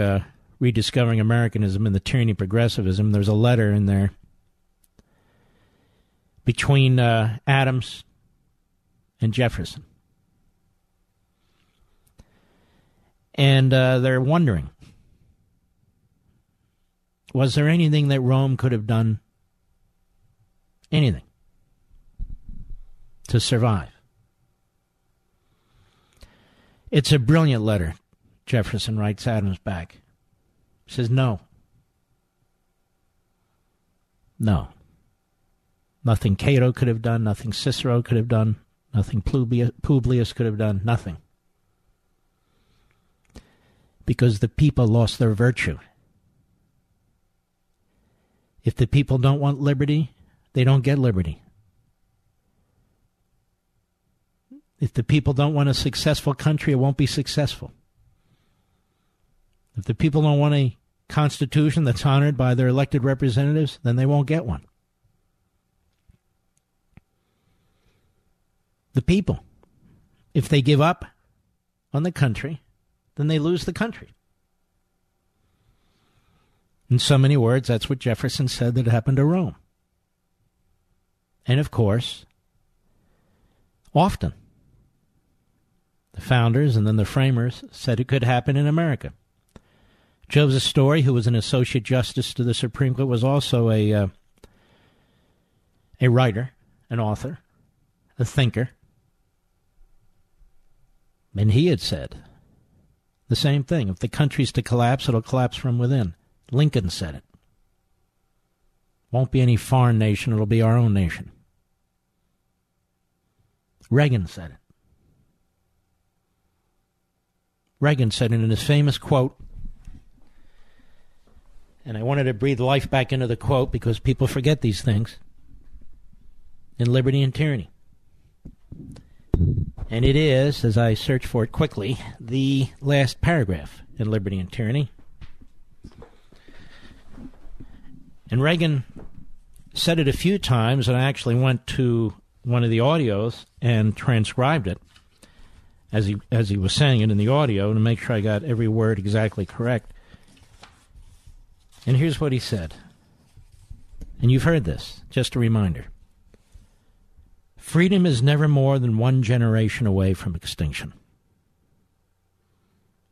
Rediscovering Americanism and the Tyranny of Progressivism, there's a letter in there between Adams and Jefferson. And they're wondering, was there anything that Rome could have done, anything, to survive? It's a brilliant letter, Jefferson writes Adams back. He says, no. Nothing Cato could have done, nothing Cicero could have done, nothing Publius could have done, nothing. Because the people lost their virtue. If the people don't want liberty, they don't get liberty. If the people don't want a successful country, it won't be successful. If the people don't want a constitution that's honored by their elected representatives, then they won't get one. The people, if they give up on the country, then they lose the country. In so many words, that's what Jefferson said that happened to Rome. And of course, often, the founders and then the framers said it could happen in America. Joseph Story, who was an associate justice to the Supreme Court, was also a writer, an author, a thinker. And he had said the same thing. If the country's to collapse, it'll collapse from within. Lincoln said it. Won't be any foreign nation, it'll be our own nation. Reagan said it. Reagan said it in his famous quote, and I wanted to breathe life back into the quote because people forget these things, in Liberty and Tyranny. And it is, as I search for it quickly, the last paragraph in Liberty and Tyranny. And Reagan said it a few times, and I actually went to one of the audios and transcribed it as he was saying it in the audio to make sure I got every word exactly correct. And here's what he said. And you've heard this, just a reminder. Freedom is never more than one generation away from extinction.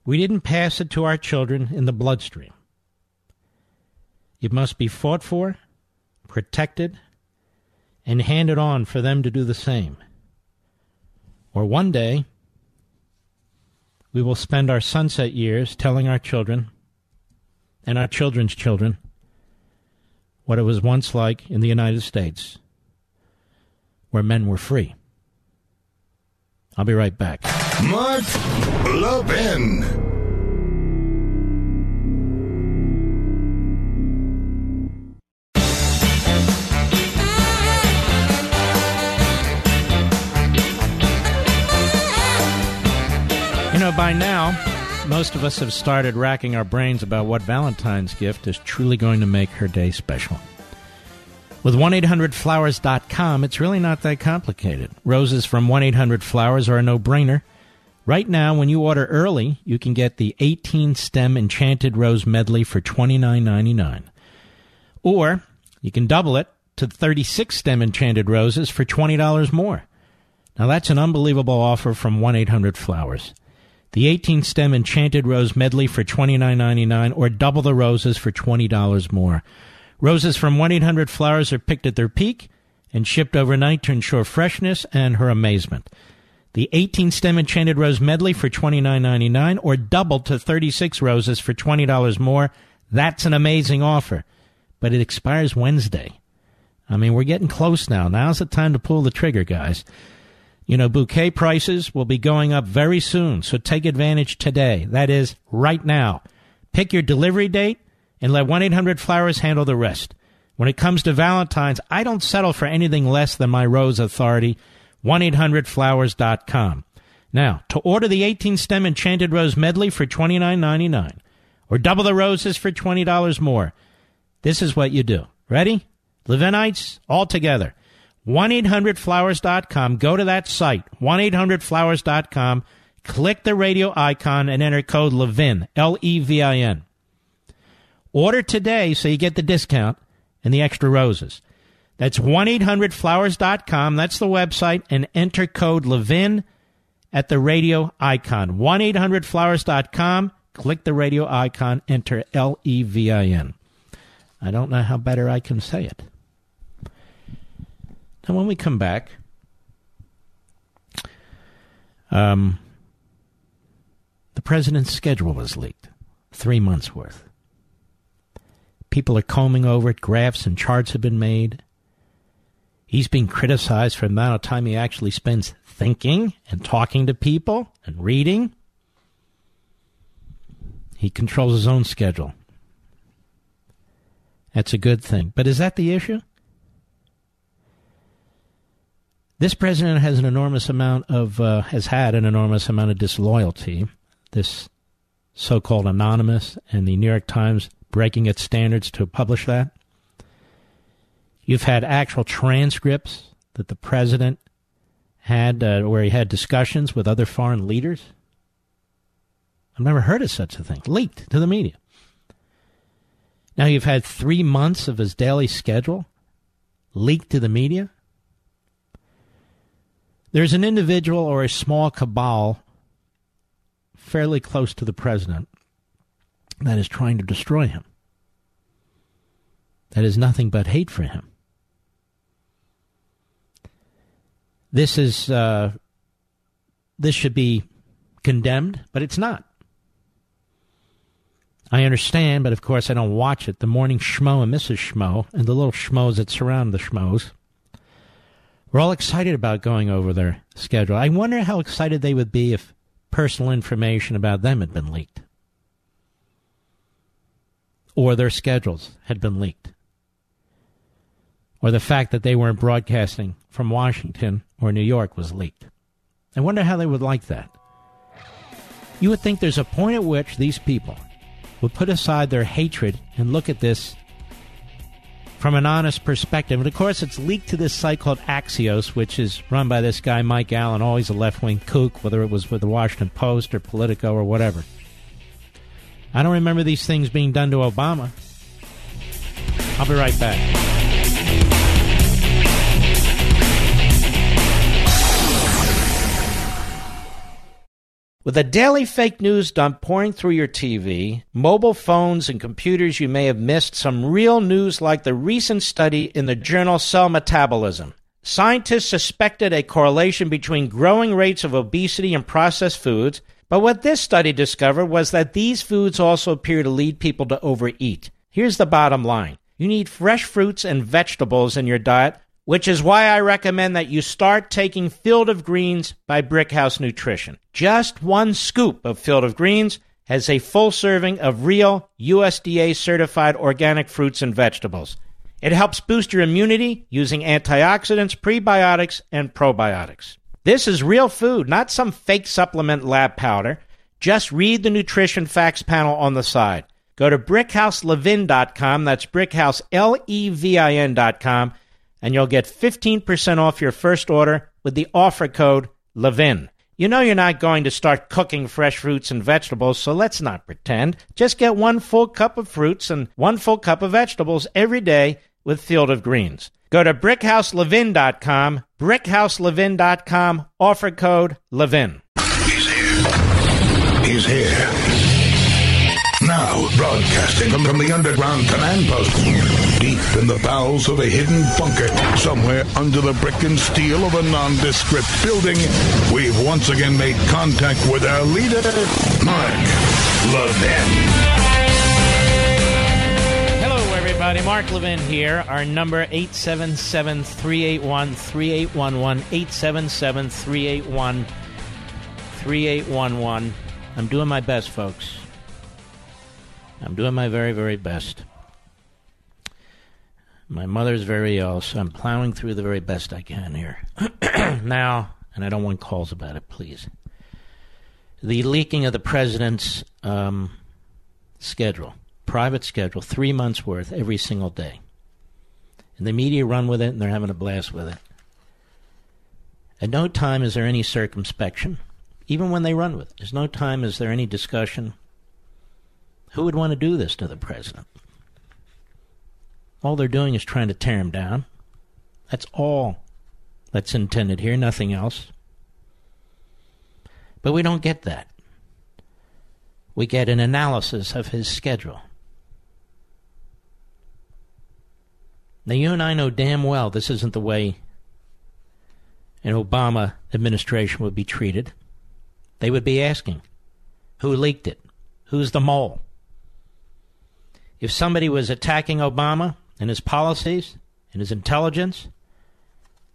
We didn't pass it to our children in the bloodstream. It must be fought for, protected, and handed on for them to do the same. Or one day, we will spend our sunset years telling our children and our children's children what it was once like in the United States, where men were free. I'll be right back. Mark Levin. You know, by now, most of us have started racking our brains about what Valentine's gift is truly going to make her day special. With 1-800-Flowers.com, it's really not that complicated. Roses from 1-800-Flowers are a no-brainer. Right now, when you order early, you can get the 18-stem Enchanted Rose Medley for $29.99. Or you can double it to 36-stem Enchanted Roses for $20 more. Now, that's an unbelievable offer from 1-800-Flowers. The 18-stem Enchanted Rose Medley for $29.99 or double the roses for $20 more. Roses from 1-800-Flowers are picked at their peak and shipped overnight to ensure freshness and her amazement. The 18-stem Enchanted Rose Medley for $29.99 or double to 36 roses for $20 more. That's an amazing offer, but it expires Wednesday. I mean, we're getting close now. Now's the time to pull the trigger, guys. You know, bouquet prices will be going up very soon, so take advantage today. That is, right now. Pick your delivery date and let 1-800-Flowers handle the rest. When it comes to Valentine's, I don't settle for anything less than my rose authority, 1-800-Flowers.com. Now, to order the 18-stem Enchanted Rose Medley for $29.99 or double the roses for $20 more, this is what you do. Ready? Levinites, all together. 1-800-Flowers.com. Go to that site, 1-800-Flowers.com. Click the radio icon and enter code Levin, L-E-V-I-N. Order today so you get the discount and the extra roses. That's 1-800-Flowers.com. That's the website. And enter code Levin at the radio icon. 1-800-Flowers.com. Click the radio icon. Enter L-E-V-I-N. I don't know how better I can say it. And when we come back, the president's schedule was leaked, 3 months' worth. People are combing over it. Graphs and charts have been made. He's being criticized for the amount of time he actually spends thinking and talking to people and reading. He controls his own schedule. That's a good thing. But is that the issue? This president has had an enormous amount of disloyalty. This so-called anonymous and the New York Times breaking its standards to publish that. You've had actual transcripts that the president had where he had discussions with other foreign leaders. I've never heard of such a thing. Leaked to the media. Now you've had 3 months of his daily schedule leaked to the media. There's an individual or a small cabal fairly close to the president that is trying to destroy him. That is nothing but hate for him. This should be condemned, but it's not. I understand, but of course I don't watch it. The morning schmo and Mrs. Schmo and the little schmoes that surround the schmoes. We're all excited about going over their schedule. I wonder how excited they would be if personal information about them had been leaked. Or their schedules had been leaked. Or the fact that they weren't broadcasting from Washington or New York was leaked. I wonder how they would like that. You would think there's a point at which these people would put aside their hatred and look at this from an honest perspective. And, of course, it's leaked to this site called Axios, which is run by this guy, Mike Allen, always a left-wing kook, whether it was with the Washington Post or Politico or whatever. I don't remember these things being done to Obama. I'll be right back. With a daily fake news dump pouring through your TV, mobile phones, and computers, you may have missed some real news like the recent study in the journal Cell Metabolism. Scientists suspected a correlation between growing rates of obesity and processed foods, but what this study discovered was that these foods also appear to lead people to overeat. Here's the bottom line. You need fresh fruits and vegetables in your diet, which is why I recommend that you start taking Field of Greens by Brickhouse Nutrition. Just one scoop of Field of Greens has a full serving of real USDA-certified organic fruits and vegetables. It helps boost your immunity using antioxidants, prebiotics, and probiotics. This is real food, not some fake supplement lab powder. Just read the nutrition facts panel on the side. Go to BrickhouseLevin.com, that's Brickhouse, L-E-V-I-N.com, and you'll get 15% off your first order with the offer code LEVIN. You know you're not going to start cooking fresh fruits and vegetables, so let's not pretend. Just get 1 full cup of fruits and 1 full cup of vegetables every day with Field of Greens. Go to BrickhouseLevin.com, BrickhouseLevin.com, offer code LEVIN. He's here. He's here. Now broadcasting from the underground command post, deep in the bowels of a hidden bunker, somewhere under the brick and steel of a nondescript building, we've once again made contact with our leader, Mark Levin. Hello, everybody. Mark Levin here. Our number, 877-381-3811, 877-381-3811. I'm doing my best, folks. I'm doing my very, very best. My mother's very ill, so I'm plowing through the very best I can here. Now, and I don't want calls about it, please. The leaking of the president's schedule, private schedule, 3 months' worth every single day. And the media run with it, and they're having a blast with it. At no time is there any circumspection, even when they run with it. There's no time is there any discussion. Who would want to do this to the president? All they're doing is trying to tear him down. That's all that's intended here, nothing else. But we don't get that. We get an analysis of his schedule. Now, you and I know damn well this isn't the way an Obama administration would be treated. They would be asking, who leaked it? Who's the mole? If somebody was attacking Obama and his policies and his intelligence,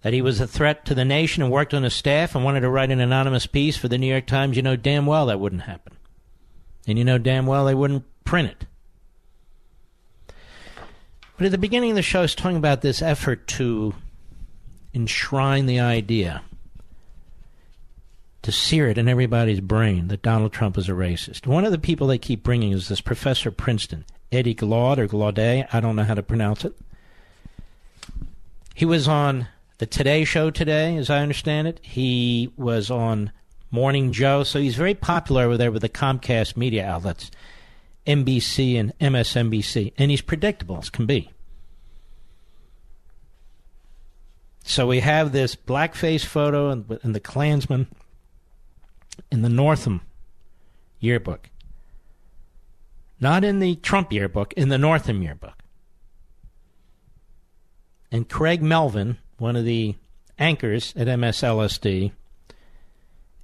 that he was a threat to the nation and worked on his staff and wanted to write an anonymous piece for the New York Times, you know damn well that wouldn't happen. And you know damn well they wouldn't print it. But at the beginning of the show, I was talking about this effort to enshrine the idea, to sear it in everybody's brain, that Donald Trump is a racist. One of the people they keep bringing is this professor at Princeton, Eddie Glaude, or Glaude, I don't know how to pronounce it. He was on the Today Show today, as I understand it. He was on Morning Joe, so he's very popular over there with the Comcast media outlets, NBC and MSNBC, and he's predictable as can be. So we have this blackface photo and the Klansman in the Northam yearbook. Not in the Trump yearbook, in the Northam yearbook. And Craig Melvin, one of the anchors at MSLSD,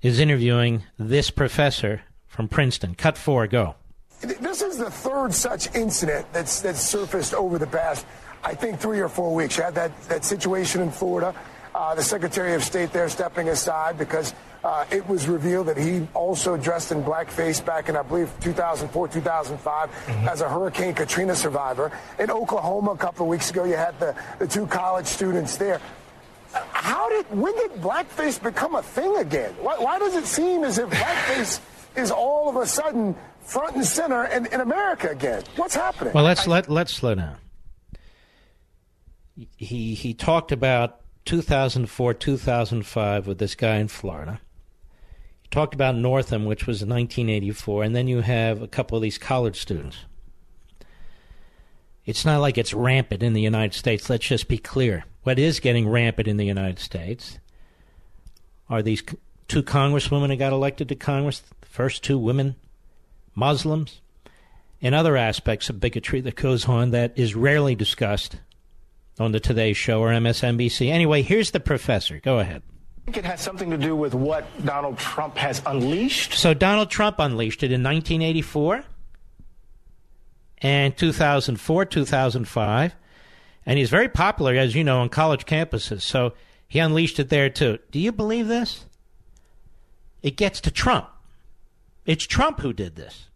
is interviewing this professor from Princeton. Cut 4, go. This is the third such incident that's surfaced over the past, I think, 3 or 4 weeks. You had that situation in Florida, the Secretary of State there stepping aside because it was revealed that he also dressed in blackface back in, I believe, 2004, 2005, as a Hurricane Katrina survivor. In Oklahoma a couple of weeks ago, you had the 2 college students there. When did blackface become a thing again? Why does it seem as if blackface is all of a sudden front and center in America again? What's happening? Well, let's slow down. He talked about 2004, 2005 with this guy in Florida. Talked about Northam, which was in 1984, and then you have a couple of these college students. It's not like it's rampant in the United States. Let's just be clear. What is getting rampant in the United States are these 2 congresswomen who got elected to Congress, the first 2 women, Muslims, and other aspects of bigotry that goes on that is rarely discussed on the Today Show or MSNBC. Anyway, here's the professor. Go ahead. I think it has something to do with what Donald Trump has unleashed. So Donald Trump unleashed it in 1984 and 2004, 2005. And he's very popular, as you know, on college campuses. So he unleashed it there, too. Do you believe this? It gets to Trump. It's Trump who did this.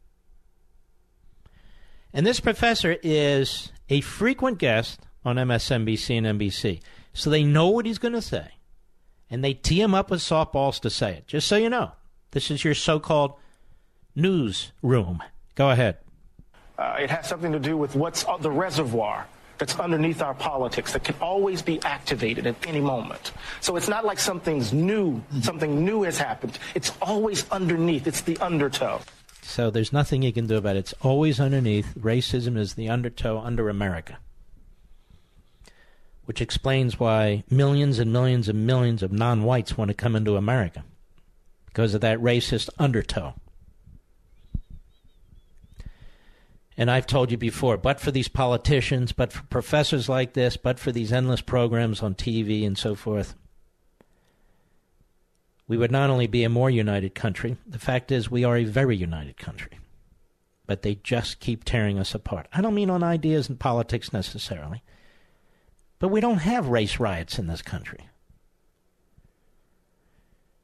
And this professor is a frequent guest on MSNBC and NBC. So they know what he's going to say. And they tee him up with softballs to say it. Just so you know, this is your so-called newsroom. Go ahead. It has something to do with what's the reservoir that's underneath our politics that can always be activated at any moment. So it's not like something's new, something new has happened. It's always underneath. It's the undertow. So there's nothing you can do about it. It's always underneath. Racism is the undertow under America, which explains why millions and millions and millions of non-whites want to come into America, because of that racist undertow. And I've told you before, but for these politicians, but for professors like this, but for these endless programs on TV and so forth, we would not only be a more united country, the fact is we are a very united country. But they just keep tearing us apart. I don't mean on ideas and politics necessarily, but we don't have race riots in this country.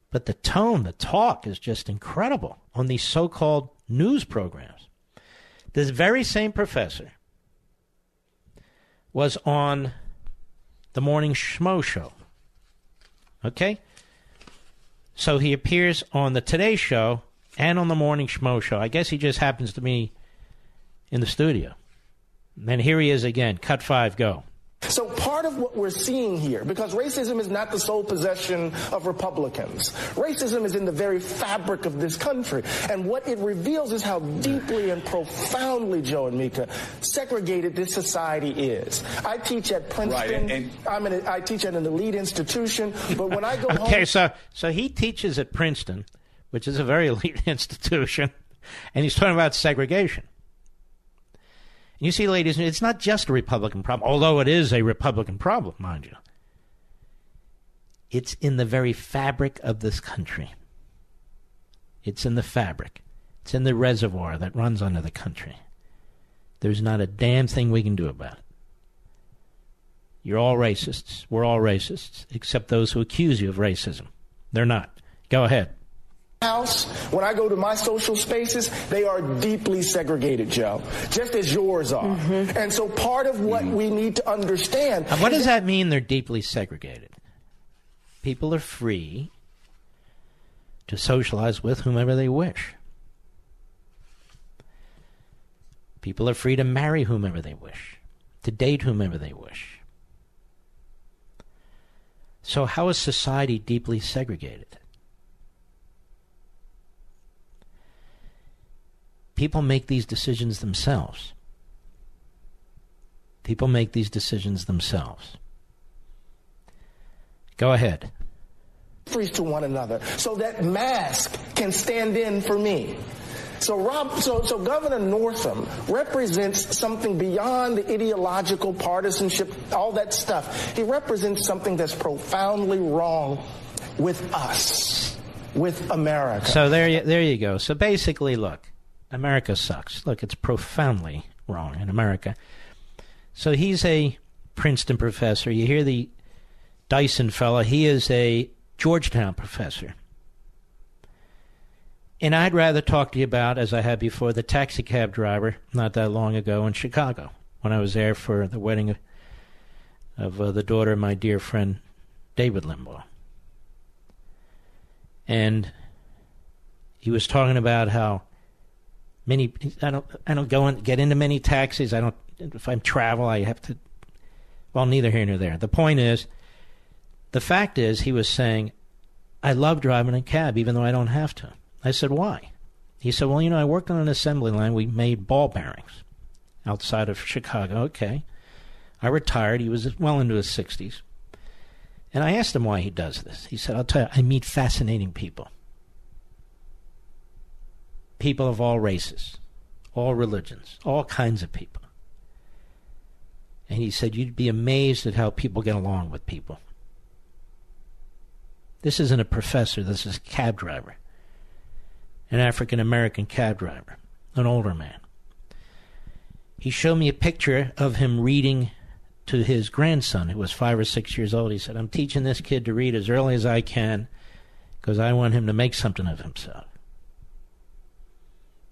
But the tone, the talk is just incredible on these so-called news programs. This very same professor was on the Morning Schmo Show, okay? So he appears on the Today Show and on the Morning Schmo Show. I guess he just happens to be in the studio. And here he is again. Cut five, go. So part of what we're seeing here, because racism is not the sole possession of Republicans. Racism is in the very fabric of this country. And what it reveals is how deeply and profoundly, Joe and Mika, segregated this society is. I teach at Princeton. Right, I teach at an elite institution. But when I go home... Okay, so he teaches at Princeton, which is a very elite institution, and he's talking about segregation. You see, ladies, it's not just a Republican problem, although it is a Republican problem, mind you. It's in the very fabric of this country. It's in the fabric. It's in the reservoir that runs under the country. There's not a damn thing we can do about it. You're all racists. We're all racists, except those who accuse you of racism. They're not. Go ahead. House, when I go to my social spaces, they are deeply segregated, Joe, just as yours are. Mm-hmm. And so part of what we need to understand... And what does that mean, they're deeply segregated? People are free to socialize with whomever they wish. People are free to marry whomever they wish, to date whomever they wish. So how is society deeply segregated? People make these decisions themselves. People make these decisions themselves. Go ahead. Freeze to one another so that mask can stand in for me. So Governor Northam represents something beyond the ideological partisanship, all that stuff. He represents something that's profoundly wrong with us, with America. So there you go. So basically, look. America sucks. Look, it's profoundly wrong in America. So he's a Princeton professor. You hear the Dyson fella. He is a Georgetown professor. And I'd rather talk to you about, as I had before, the taxi cab driver not that long ago in Chicago when I was there for the wedding of the daughter of my dear friend David Limbaugh. And he was talking about how I don't get into many taxis. If I travel, I have to, well, neither here nor there. The point is, the fact is, he was saying, I love driving a cab even though I don't have to. I said, why? He said, well, I worked on an assembly line. We made ball bearings outside of Chicago. Okay. I retired. He was well into his 60s. And I asked him why he does this. He said, I'll tell you, I meet fascinating people. People of all races, all religions, all kinds of people. And he said, you'd be amazed at how people get along with people. This isn't a professor, this is a cab driver. An African-American cab driver, an older man. He showed me a picture of him reading to his grandson, who was 5 or 6 years old. He said, I'm teaching this kid to read as early as I can because I want him to make something of himself.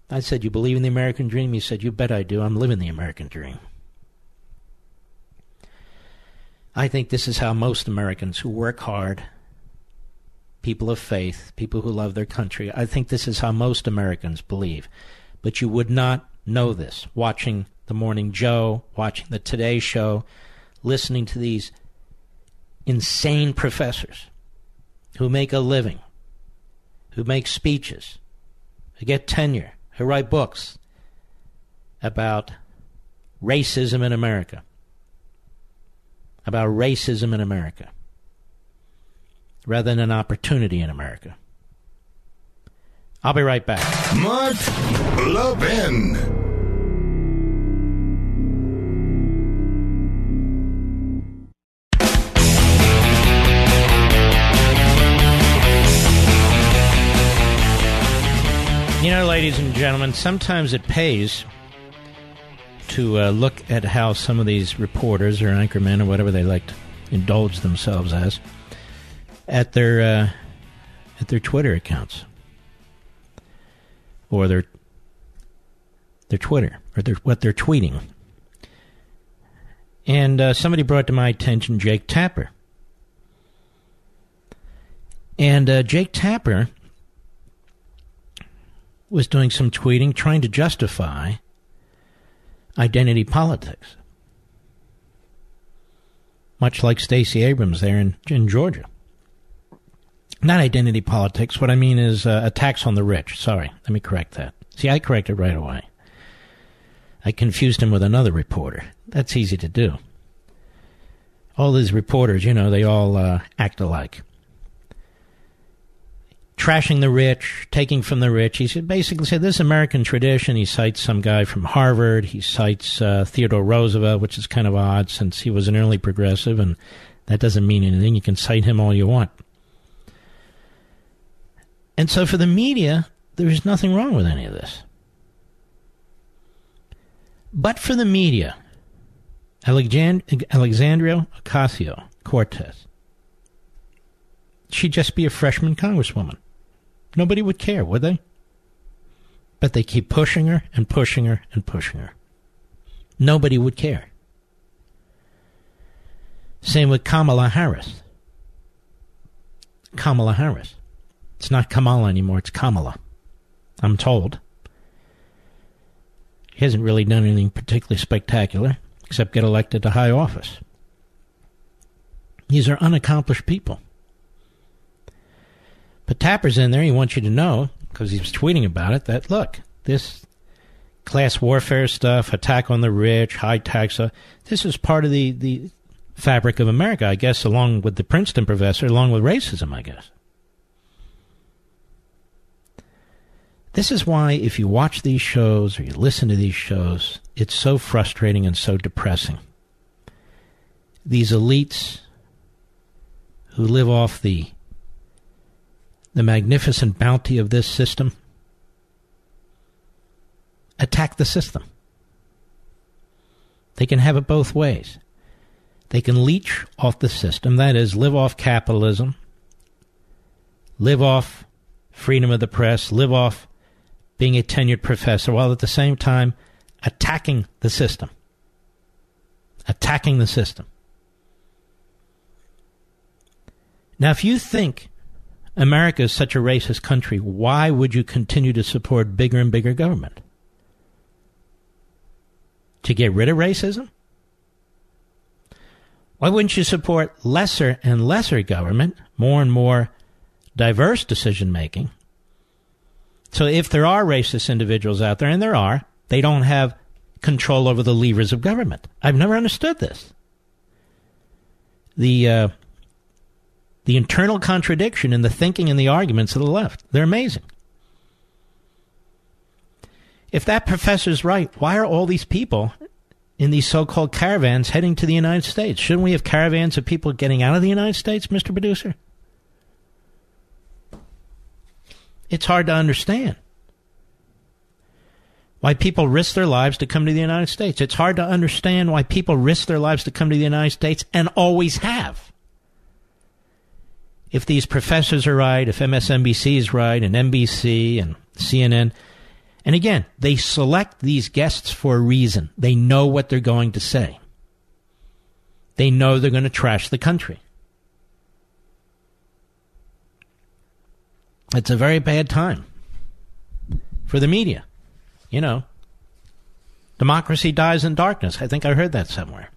I said, you believe in the American dream? He said, you bet I do. I'm living the American dream. I think this is how most Americans who work hard, people of faith, people who love their country, I think this is how most Americans believe. But you would not know this, watching The Morning Joe, watching The Today Show, listening to these insane professors who make a living, who make speeches, who get tenure, who write books about racism in America. About racism in America. Rather than an opportunity in America. I'll be right back. Mark Levin. You know, ladies and gentlemen, sometimes it pays to look at how some of these reporters or anchormen or whatever they like to indulge themselves as at their Twitter accounts or their Twitter or what they're tweeting. And somebody brought to my attention Jake Tapper. And Jake Tapper was doing some tweeting trying to justify identity politics, much like Stacey Abrams there in Georgia. Not identity politics. What I mean is a tax on the rich. Sorry, let me correct that. See, I correct it right away. I confused him with another reporter. That's easy to do. All these reporters, you know, they all act alike. Trashing the rich, taking from the rich. He basically said this is American tradition. He cites some guy from Harvard. He cites Theodore Roosevelt, which is kind of odd since he was an early progressive, and that doesn't mean anything. You can cite him all you want. And so for the media, there is nothing wrong with any of this. But for the media, Alexandria Ocasio-Cortez, she'd just be a freshman congresswoman. Nobody would care, would they? But they keep pushing her and pushing her and pushing her. Nobody would care. Same with Kamala Harris. Kamala Harris. It's not Kamala anymore, it's Kamala, I'm told. She hasn't really done anything particularly spectacular, except get elected to high office. These are unaccomplished people. But Tapper's in there, he wants you to know, because he was tweeting about it, that look, this class warfare stuff, attack on the rich, high tax, this is part of the fabric of America, I guess, along with the Princeton professor, along with racism, I guess. This is why if you watch these shows or you listen to these shows, it's so frustrating and so depressing. These elites who live off the magnificent bounty of this system attack the system. They can have it both ways. They can leech off the system, that is, live off capitalism, live off freedom of the press, live off being a tenured professor, while at the same time attacking the system. Attacking the system. Now, if you think America is such a racist country, why would you continue to support bigger and bigger government? To get rid of racism? Why wouldn't you support lesser and lesser government, more and more diverse decision-making? So if there are racist individuals out there, and there are, they don't have control over the levers of government. I've never understood this. The internal contradiction in the thinking and the arguments of the left, they're amazing. If that professor's right, why are all these people in these so-called caravans heading to the United States? Shouldn't we have caravans of people getting out of the United States, Mr. Producer? It's hard to understand why people risk their lives to come to the United States. It's hard to understand why people risk their lives to come to the United States and always have. If these professors are right, if MSNBC is right, and NBC and CNN. And again, they select these guests for a reason. They know what they're going to say. They know they're going to trash the country. It's a very bad time for the media. You know, Democracy dies in darkness. I think I heard that somewhere.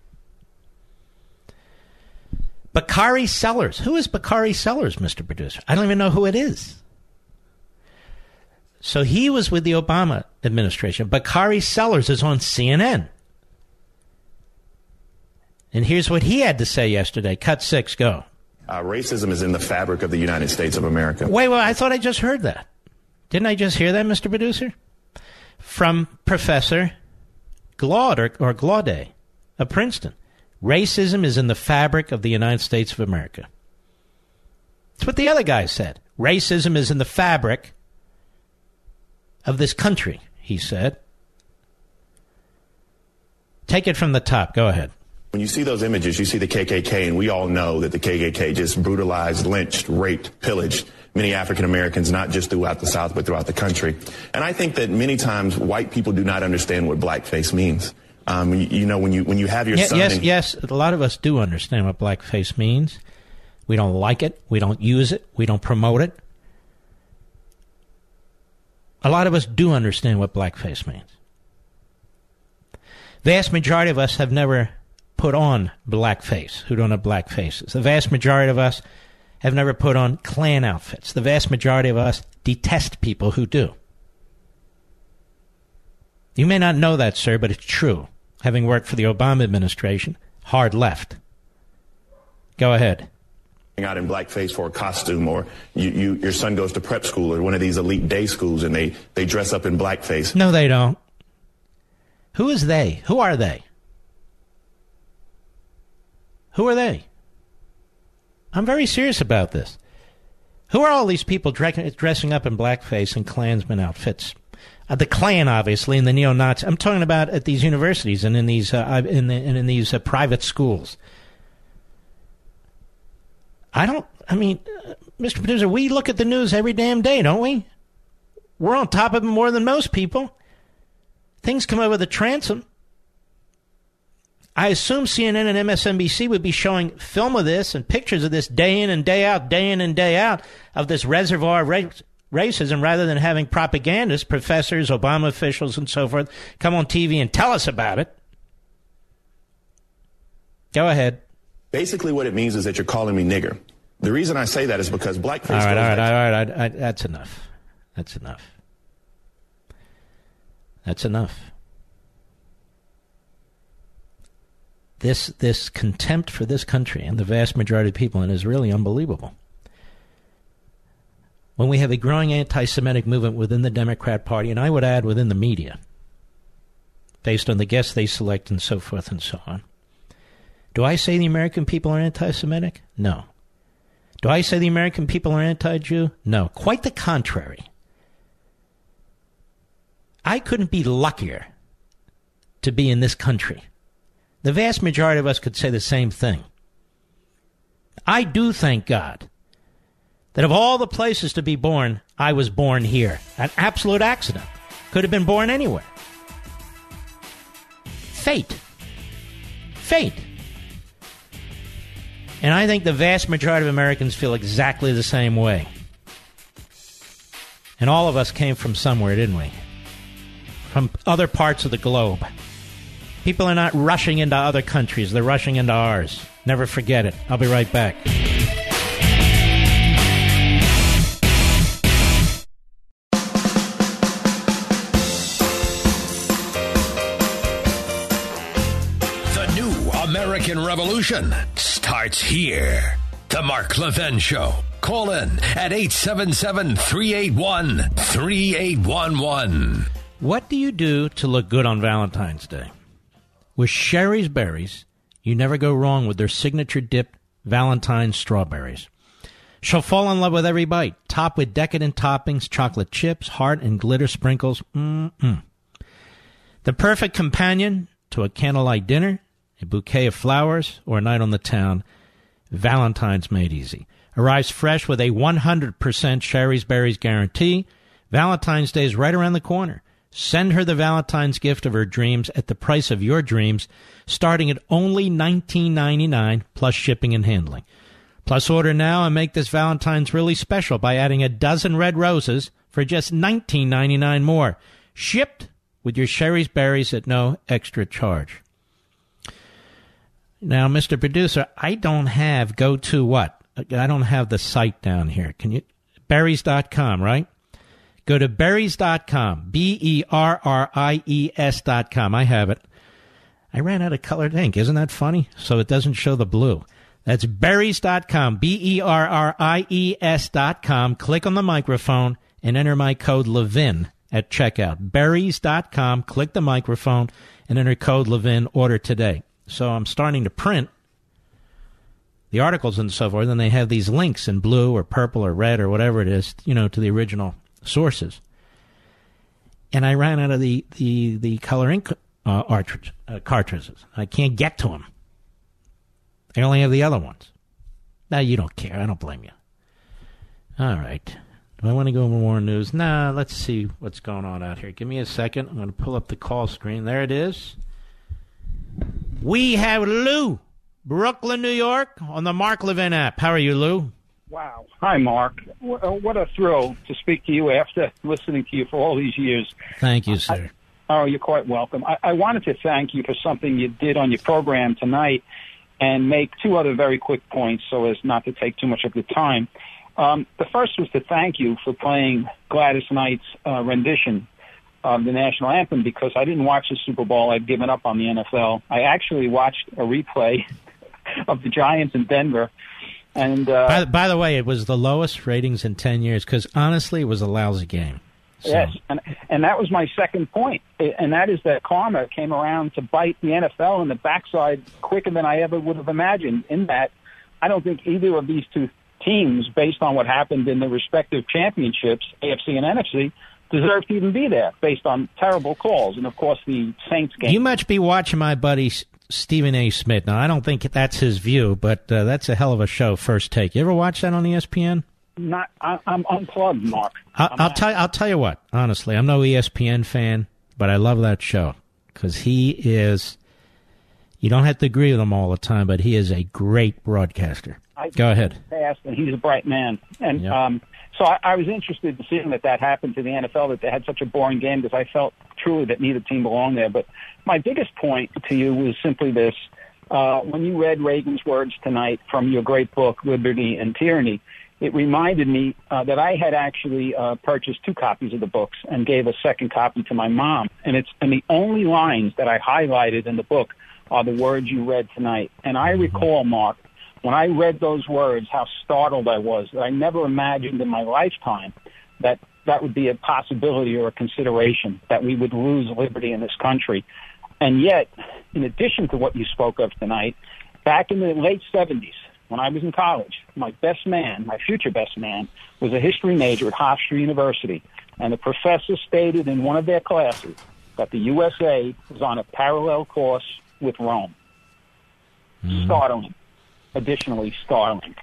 Bakari Sellers. Who is Bakari Sellers, Mr. Producer? I don't even know who it is. So he was with the Obama administration. Bakari Sellers is on CNN. And here's what he had to say yesterday. Cut six, go. Racism is in the fabric of the United States of America. Wait, I thought I just heard that. Didn't I just hear that, Mr. Producer? From Professor Glaude, or Glaude of Princeton. Racism is in the fabric of the United States of America. That's what the other guy said. Racism is in the fabric of this country, he said. Take it from the top. Go ahead. When you see those images, you see the KKK, and we all know that the KKK just brutalized, lynched, raped, pillaged many African Americans, not just throughout the South, but throughout the country. And I think that many times white people do not understand what blackface means. When you have your son. Yes, a lot of us do understand what blackface means. We don't like it. We don't use it. We don't promote it. A lot of us do understand what blackface means. The vast majority of us have never put on blackface, who don't have black faces. The vast majority of us have never put on Klan outfits. The vast majority of us detest people who do. You may not know that, sir, but it's true. Having worked for the Obama administration, hard left. Go ahead. Out in blackface for a costume, or your son goes to prep school or one of these elite day schools, and they dress up in blackface. No, they don't. Who is they? Who are they? Who are they? I'm very serious about this. Who are all these people dressing up in blackface and Klansman outfits? The Klan, obviously, and the neo-Nazis. I'm talking about at these universities and in these private schools. Mr. Producer, we look at the news every damn day, don't we? We're on top of it more than most people. Things come over the transom. I assume CNN and MSNBC would be showing film of this and pictures of this day in and day out of this reservoir of racism, rather than having propagandists, professors, Obama officials, and so forth come on TV and tell us about it. Go ahead. Basically what it means is that you're calling me nigger. The reason I say that is because blackface... All right. That's enough. This contempt for this country and the vast majority of people, and is really unbelievable. When we have a growing anti-Semitic movement within the Democrat Party, and I would add within the media, based on the guests they select and so forth and so on. Do I say the American people are anti-Semitic? No. Do I say the American people are anti-Jew? No. Quite the contrary. I couldn't be luckier to be in this country. The vast majority of us could say the same thing. I do thank God that of all the places to be born, I was born here. An absolute accident. Could have been born anywhere. Fate. And I think the vast majority of Americans feel exactly the same way. And all of us came from somewhere, didn't we? From other parts of the globe. People are not rushing into other countries. They're rushing into ours. Never forget it. I'll be right back. The new American Revolution starts here. The Mark Levin Show. Call in at 877-381-3811. What do you do to look good on Valentine's Day? With Sherry's Berries, you never go wrong with their signature-dipped Valentine's strawberries. She'll fall in love with every bite, topped with decadent toppings, chocolate chips, heart and glitter sprinkles. The perfect companion to a candlelight dinner, a bouquet of flowers, or a night on the town. Valentine's made easy. Arrives fresh with a 100% Sherry's Berries guarantee. Valentine's Day is right around the corner. Send her the Valentine's gift of her dreams at the price of your dreams, starting at only $19.99 plus shipping and handling. Plus, order now and make this Valentine's really special by adding a dozen red roses for just $19.99 more. Shipped with your Sherry's Berries at no extra charge. Now, Mr. Producer, I don't have go to what? I don't have the site down here. Can you? Berries.com, right? Go to berries.com, berries.com. I have it. I ran out of colored ink. Isn't that funny? So it doesn't show the blue. That's berries.com, berries.com. Click on the microphone and enter my code Levin at checkout. Berries.com, click the microphone and enter code Levin, order today. So I'm starting to print the articles and so forth, and they have these links in blue or purple or red or whatever it is, you know, to the original sources. And I ran out of the color ink cartridges. I can't get to them. I only have the other ones. Now, you don't care. I don't blame you. All right. Do I want to go over more news? Nah, let's see what's going on out here. Give me a second. I'm going to pull up the call screen. There it is. We have Lou, Brooklyn, New York, on the Mark Levin app. How are you, Lou? Wow. Hi, Mark. What a thrill to speak to you after listening to you for all these years. Thank you, sir. Oh, you're quite welcome. I wanted to thank you for something you did on your program tonight and make two other very quick points so as not to take too much of your time. The first was to thank you for playing Gladys Knight's rendition of the national anthem, because I didn't watch the Super Bowl. I'd given up on the NFL. I actually watched a replay of the Giants in Denver. And by the way, it was the lowest ratings in 10 years because, honestly, it was a lousy game. So. Yes, and that was my second point, and that is that karma came around to bite the NFL in the backside quicker than I ever would have imagined, in that I don't think either of these two teams, based on what happened in their respective championships, AFC and NFC, deserve to even be there based on terrible calls, and, of course, the Saints game. You must be watching my buddy Stephen A. Smith. Now, I don't think that's his view, but that's a hell of a show, First Take. You ever watch that on ESPN? I'm unplugged, Mark. I'll tell you what. Honestly, I'm no ESPN fan, but I love that show because he is. You don't have to agree with him all the time, but he is a great broadcaster. Go ahead. And he's a bright man, and yep. So I was interested in seeing that happened to the NFL, that they had such a boring game, because I felt truly that neither team belonged there. But my biggest point to you was simply this: when you read Reagan's words tonight from your great book, Liberty and Tyranny, it reminded me that I had actually purchased two copies of the books and gave a second copy to my mom. And the only lines that I highlighted in the book are the words you read tonight. And I recall, Mark, when I read those words, how startled I was, that I never imagined in my lifetime that that would be a possibility or a consideration, that we would lose liberty in this country. And yet, in addition to what you spoke of tonight, back in the late 70s, when I was in college, my best man, my future best man, was a history major at Hofstra University, and the professor stated in one of their classes that the USA was on a parallel course with Rome. Mm-hmm. Startling. Additionally, startling.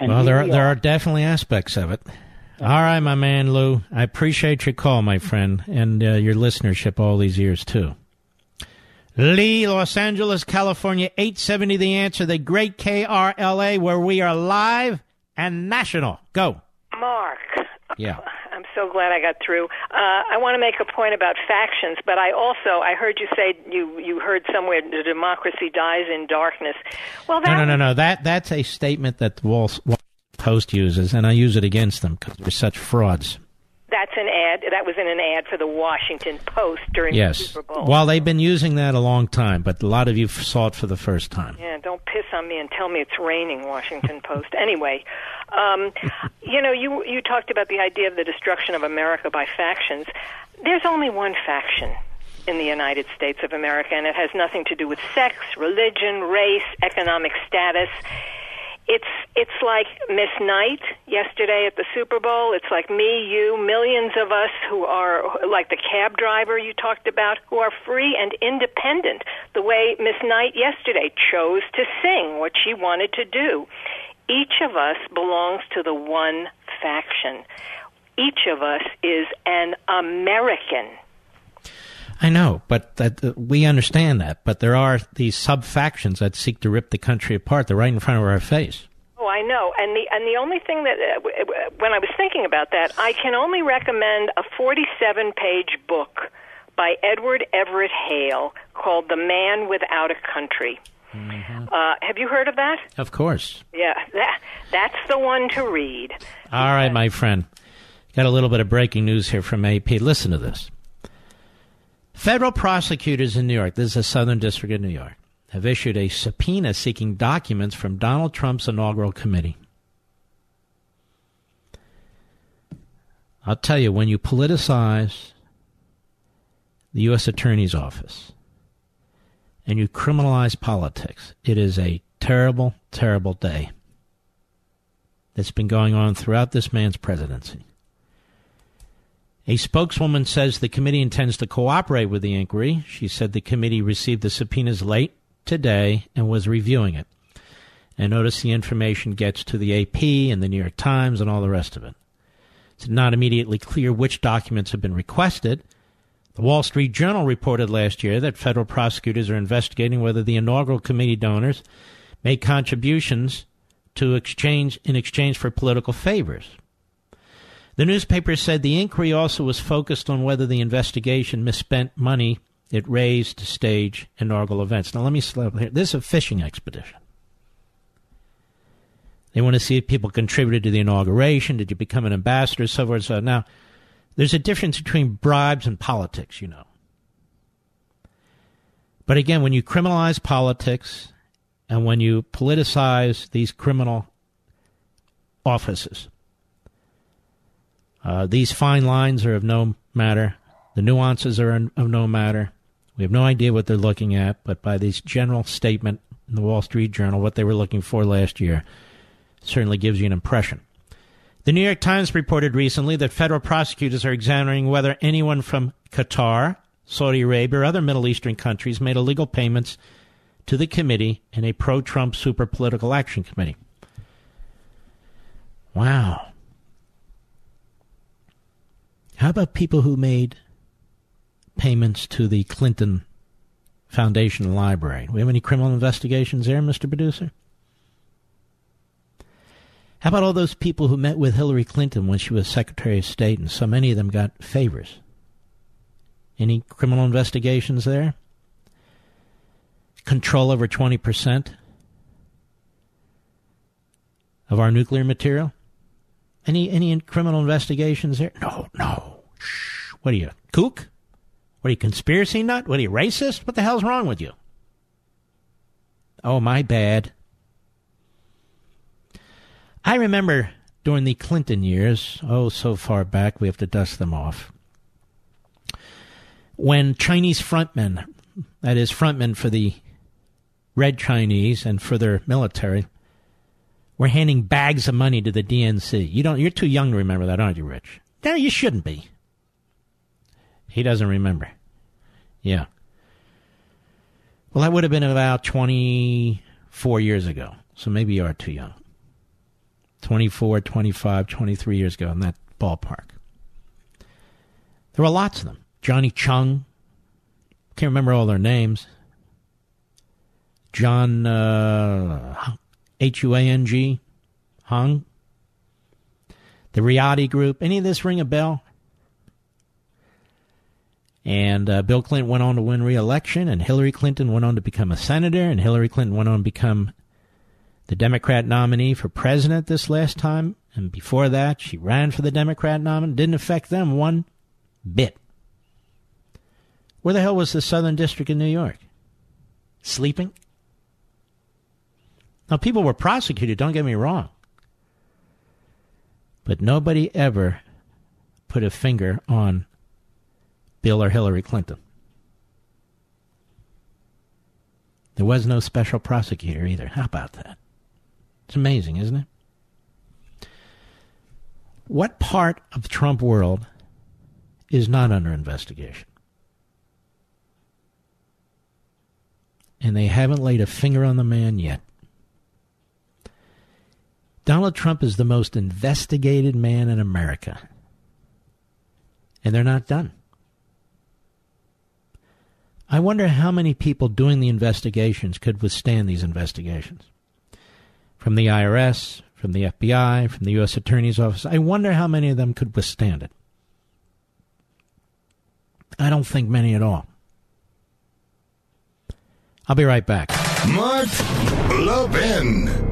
And well, there are definitely aspects of it. All right, my man, Lou. I appreciate your call, my friend, and your listenership all these years, too. Lee, Los Angeles, California, 870 The Answer, the great KRLA, where we are live and national. Go. Mark. Yeah. I'm so glad I got through. I want to make a point about factions, but I heard you say you heard somewhere the democracy dies in darkness. Well, No. That's a statement that the Washington Post uses, and I use it against them because they're such frauds. That's an ad. That was in an ad for the Washington Post during the Super Bowl. Well, they've been using that a long time, but a lot of you saw it for the first time. Yeah, don't piss on me and tell me it's raining, Washington Post. Anyway, you talked about the idea of the destruction of America by factions. There's only one faction in the United States of America, and it has nothing to do with sex, religion, race, economic status. It's like Miss Knight yesterday at the Super Bowl. It's like me, you, millions of us who are like the cab driver you talked about, who are free and independent, the way Miss Knight yesterday chose to sing what she wanted to do. Each of us belongs to the one faction. Each of us is an American. I know, but we understand that. But there are these sub-factions that seek to rip the country apart. They're right in front of our face. Oh, I know. And the only thing that, when I was thinking about that, I can only recommend a 47-page book by Edward Everett Hale called The Man Without a Country. Mm-hmm. Have you heard of that? Of course. Yeah, that's the one to read. All right, my friend. Got a little bit of breaking news here from AP. Listen to this. Federal prosecutors in New York, this is the Southern District of New York, have issued a subpoena seeking documents from Donald Trump's inaugural committee. I'll tell you, when you politicize the U.S. Attorney's Office and you criminalize politics, it is a terrible, terrible day that's been going on throughout this man's presidency. A spokeswoman says the committee intends to cooperate with the inquiry. She said the committee received the subpoenas late today and was reviewing it. And notice the information gets to the AP and the New York Times and all the rest of it. It's not immediately clear which documents have been requested. The Wall Street Journal reported last year that federal prosecutors are investigating whether the inaugural committee donors made contributions to in exchange for political favors. The newspaper said the inquiry also was focused on whether the investigation misspent money it raised to stage inaugural events. Now, let me slow here. This is a fishing expedition. They want to see if people contributed to the inauguration. Did you become an ambassador? So forth. So now, there's a difference between bribes and politics, you know. But again, when you criminalize politics and when you politicize these criminal offices, these fine lines are of no matter. The nuances are of no matter. We have no idea what they're looking at, but by this general statement in the Wall Street Journal, what they were looking for last year, certainly gives you an impression. The New York Times reported recently that federal prosecutors are examining whether anyone from Qatar, Saudi Arabia, or other Middle Eastern countries made illegal payments to the committee and a pro-Trump super political action committee. Wow. How about people who made payments to the Clinton Foundation Library? Do we have any criminal investigations there, Mr. Producer? How about all those people who met with Hillary Clinton when she was Secretary of State and so many of them got favors? Any criminal investigations there? Control over 20% of our nuclear material? Any criminal investigations there? No. Shh. What are you, kook? What are you, conspiracy nut? What are you, racist? What the hell's wrong with you? Oh, my bad. I remember during the Clinton years, so far back, we have to dust them off, when Chinese frontmen, that is, frontmen for the Red Chinese and for their military, were handing bags of money to the DNC. You're too young to remember that, aren't you, Rich? No, you shouldn't be. He doesn't remember. Yeah. Well, that would have been about 24 years ago, so maybe you are too young. 24, 25, 23 years ago in that ballpark. There were lots of them. Johnny Chung. Can't remember all their names. John H-U-A-N-G. Hung. The Riotti Group. Any of this ring a bell? And Bill Clinton went on to win re-election, and Hillary Clinton went on to become a senator, and Hillary Clinton went on to become the Democrat nominee for president this last time, and before that, she ran for the Democrat nominee. Didn't affect them one bit. Where the hell was the Southern District of New York? Sleeping? Now, people were prosecuted, don't get me wrong. But nobody ever put a finger on Bill or Hillary Clinton. There was no special prosecutor either. How about that? It's amazing, isn't it? What part of the Trump world is not under investigation? And they haven't laid a finger on the man yet. Donald Trump is the most investigated man in America. And they're not done. I wonder how many people doing the investigations could withstand these investigations. From the IRS, from the FBI, from the U.S. Attorney's Office. I wonder how many of them could withstand it. I don't think many at all. I'll be right back. Mark Levin.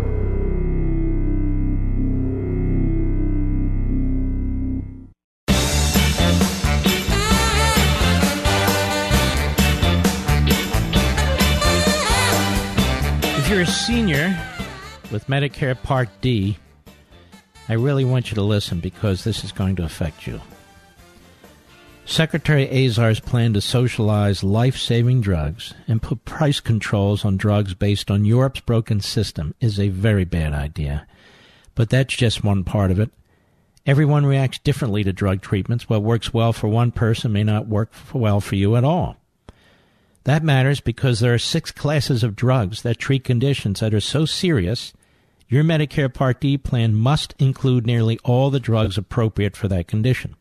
If you're a senior with Medicare Part D, I really want you to listen because this is going to affect you. Secretary Azar's plan to socialize life-saving drugs and put price controls on drugs based on Europe's broken system is a very bad idea. But that's just one part of it. Everyone reacts differently to drug treatments. What works well for one person may not work well for you at all. That matters because there are 6 classes of drugs that treat conditions that are so serious, your Medicare Part D plan must include nearly all the drugs appropriate for that condition.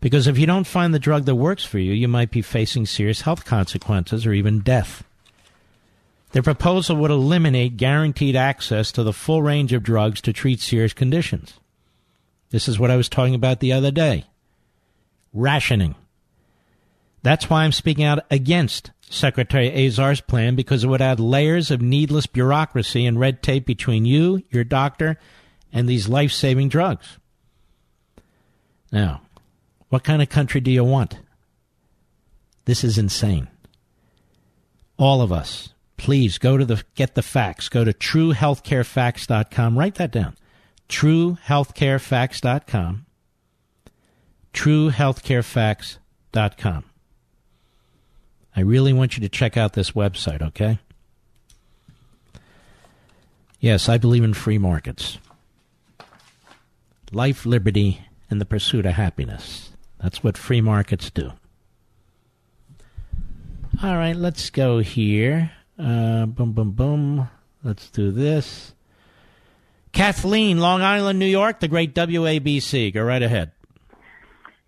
Because if you don't find the drug that works for you, you might be facing serious health consequences or even death. The proposal would eliminate guaranteed access to the full range of drugs to treat serious conditions. This is what I was talking about the other day. Rationing. That's why I'm speaking out against Secretary Azar's plan, because it would add layers of needless bureaucracy and red tape between you, your doctor, and these life-saving drugs. Now, what kind of country do you want? This is insane. All of us, please go to get the facts. Go to truehealthcarefacts.com. Write that down. Truehealthcarefacts.com. Truehealthcarefacts.com. I really want you to check out this website, okay? Yes, I believe in free markets. Life, liberty, and the pursuit of happiness. That's what free markets do. All right, let's go here. Let's do this. Kathleen, Long Island, New York, the great WABC. Go right ahead.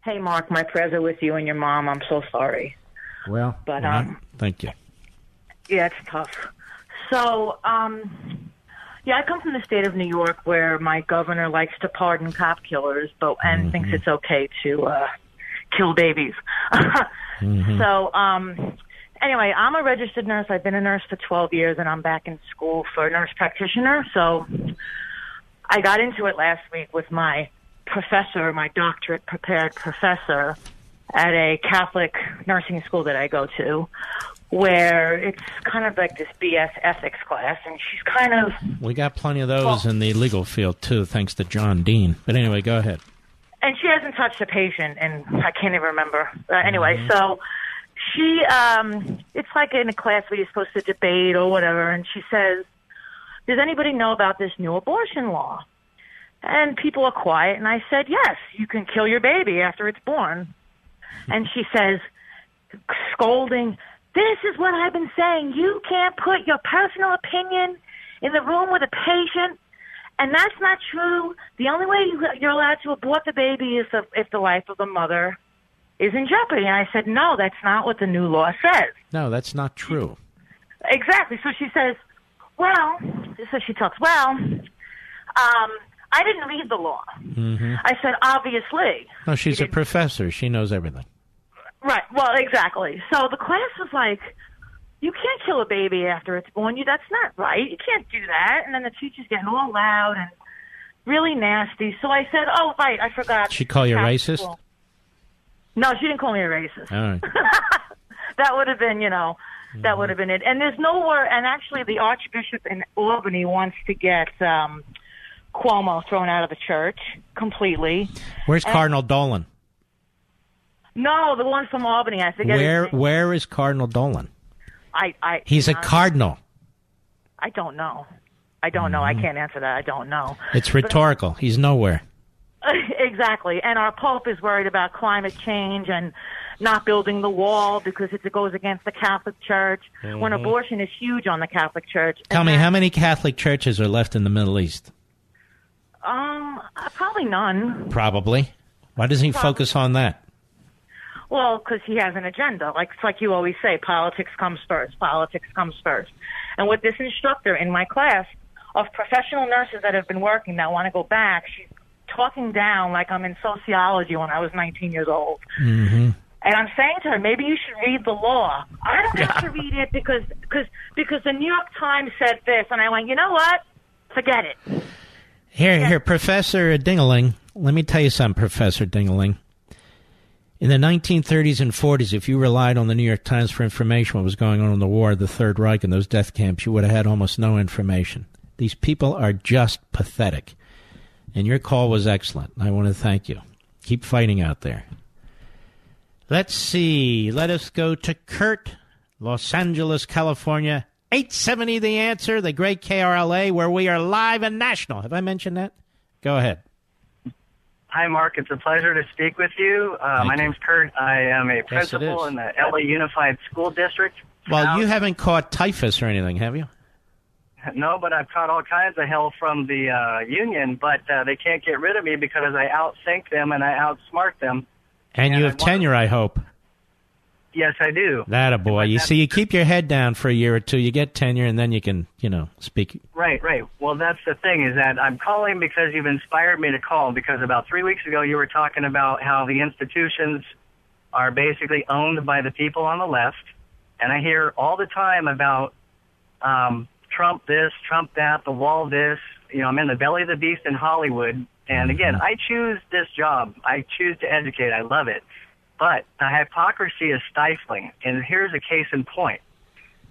Hey, Mark, my prayers are with you and your mom. I'm so sorry. Well, but thank you. Yeah, it's tough. So, yeah, I come from the state of New York, where my governor likes to pardon cop killers, but thinks it's okay to kill babies. So, anyway, I'm a registered nurse. I've been a nurse for 12 years, and I'm back in school for a nurse practitioner. So, I got into it last week with my professor, my doctorate prepared professor, at a Catholic nursing school that I go to, where it's kind of like this BS ethics class, and she's kind of... We got plenty of those in the legal field, too, thanks to John Dean. But anyway, go ahead. And she hasn't touched a patient, and I can't even remember. Anyway, so she... it's like in a class where you're supposed to debate or whatever, and she says, does anybody know about this new abortion law? And people are quiet, and I said, yes, you can kill your baby after it's born. And she says, scolding, this is what I've been saying. You can't put your personal opinion in the room with a patient, and that's not true. The only way you're allowed to abort the baby is if the life of the mother is in jeopardy. And I said, no, that's not what the new law says. No, that's not true. Exactly. So she says, I didn't read the law. I said, obviously. No, she's a professor. She knows everything. Right. Well, exactly. So the class was like, you can't kill a baby after it's born. That's not right. You can't do that. And then the teacher's getting all loud and really nasty. So I said, oh, right, I forgot. Did she call you a racist? School. No, she didn't call me a racist. All right. That would have been, that would have been it. And there's nowhere, and actually the Archbishop in Albany wants to get... Cuomo thrown out of the church completely. Where's Cardinal Dolan? No, the one from Albany. I forget. Where is Cardinal Dolan? He's a cardinal. I don't know. I don't know. I can't answer that. I don't know. It's rhetorical. But, he's nowhere. Exactly. And our Pope is worried about climate change and not building the wall because it goes against the Catholic Church when abortion is huge on the Catholic Church. Tell me, how many Catholic churches are left in the Middle East? Probably none. Probably. Why doesn't he focus on that? Well, because he has an agenda. It's like you always say, politics comes first. Politics comes first. And with this instructor in my class of professional nurses that have been working that want to go back, she's talking down like I'm in sociology when I was 19 years old. And I'm saying to her, maybe you should read the law. I don't have to read it because the New York Times said this. And I went, you know what? Forget it. Here, Professor Dingeling. Let me tell you something, Professor Dingeling. In the 1930s and 40s, if you relied on the New York Times for information what was going on in the war, the Third Reich, and those death camps, you would have had almost no information. These people are just pathetic. And your call was excellent. I want to thank you. Keep fighting out there. Let's see. Let us go to Kurt, Los Angeles, California. 870 The Answer, the great KRLA, where we are live and national. Have I mentioned that? Go ahead. Hi, Mark. It's a pleasure to speak with you. My name's Kurt. I am a principal in the LA Unified School District. Well, you haven't caught typhus or anything, have you? No, but I've caught all kinds of hell from the union, but they can't get rid of me because I outthink them and I outsmart them. And you have tenure, I hope. Yes, I do. That a boy. You see, you keep your head down for a year or two, you get tenure, and then you can, speak. Right. Well, that's the thing is that I'm calling because you've inspired me to call, because about 3 weeks ago you were talking about how the institutions are basically owned by the people on the left, and I hear all the time about Trump this, Trump that, the wall this. I'm in the belly of the beast in Hollywood. And again, I choose this job. I choose to educate. I love it. But the hypocrisy is stifling. And here's a case in point.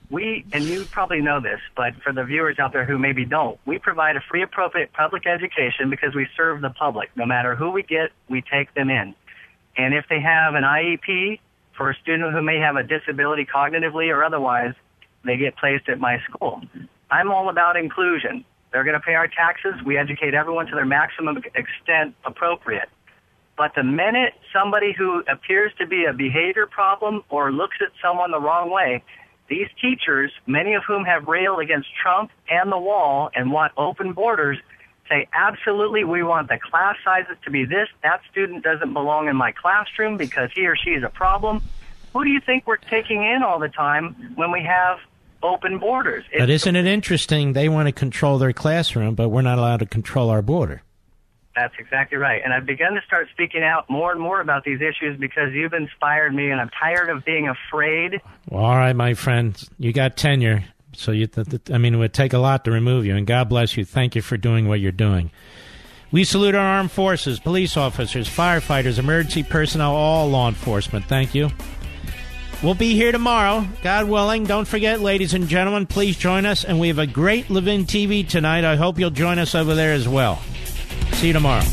We, and you probably know this, but for the viewers out there who maybe don't, we provide a free, appropriate public education because we serve the public. No matter who we get, we take them in. And if they have an IEP for a student who may have a disability cognitively or otherwise, they get placed at my school. I'm all about inclusion. They're going to pay our taxes. We educate everyone to their maximum extent appropriate. But the minute somebody who appears to be a behavior problem or looks at someone the wrong way, these teachers, many of whom have railed against Trump and the wall and want open borders, say, absolutely, we want the class sizes to be this. That student doesn't belong in my classroom because he or she is a problem. Who do you think we're taking in all the time when we have open borders? But isn't it interesting? They want to control their classroom, but we're not allowed to control our border. That's exactly right. And I've begun to start speaking out more and more about these issues because you've inspired me, and I'm tired of being afraid. Well, all right, my friend. You got tenure, so it would take a lot to remove you, and God bless you. Thank you for doing what you're doing. We salute our armed forces, police officers, firefighters, emergency personnel, all law enforcement. Thank you. We'll be here tomorrow, God willing. Don't forget, ladies and gentlemen, please join us. And we have a great Levin TV tonight. I hope you'll join us over there as well. See you tomorrow.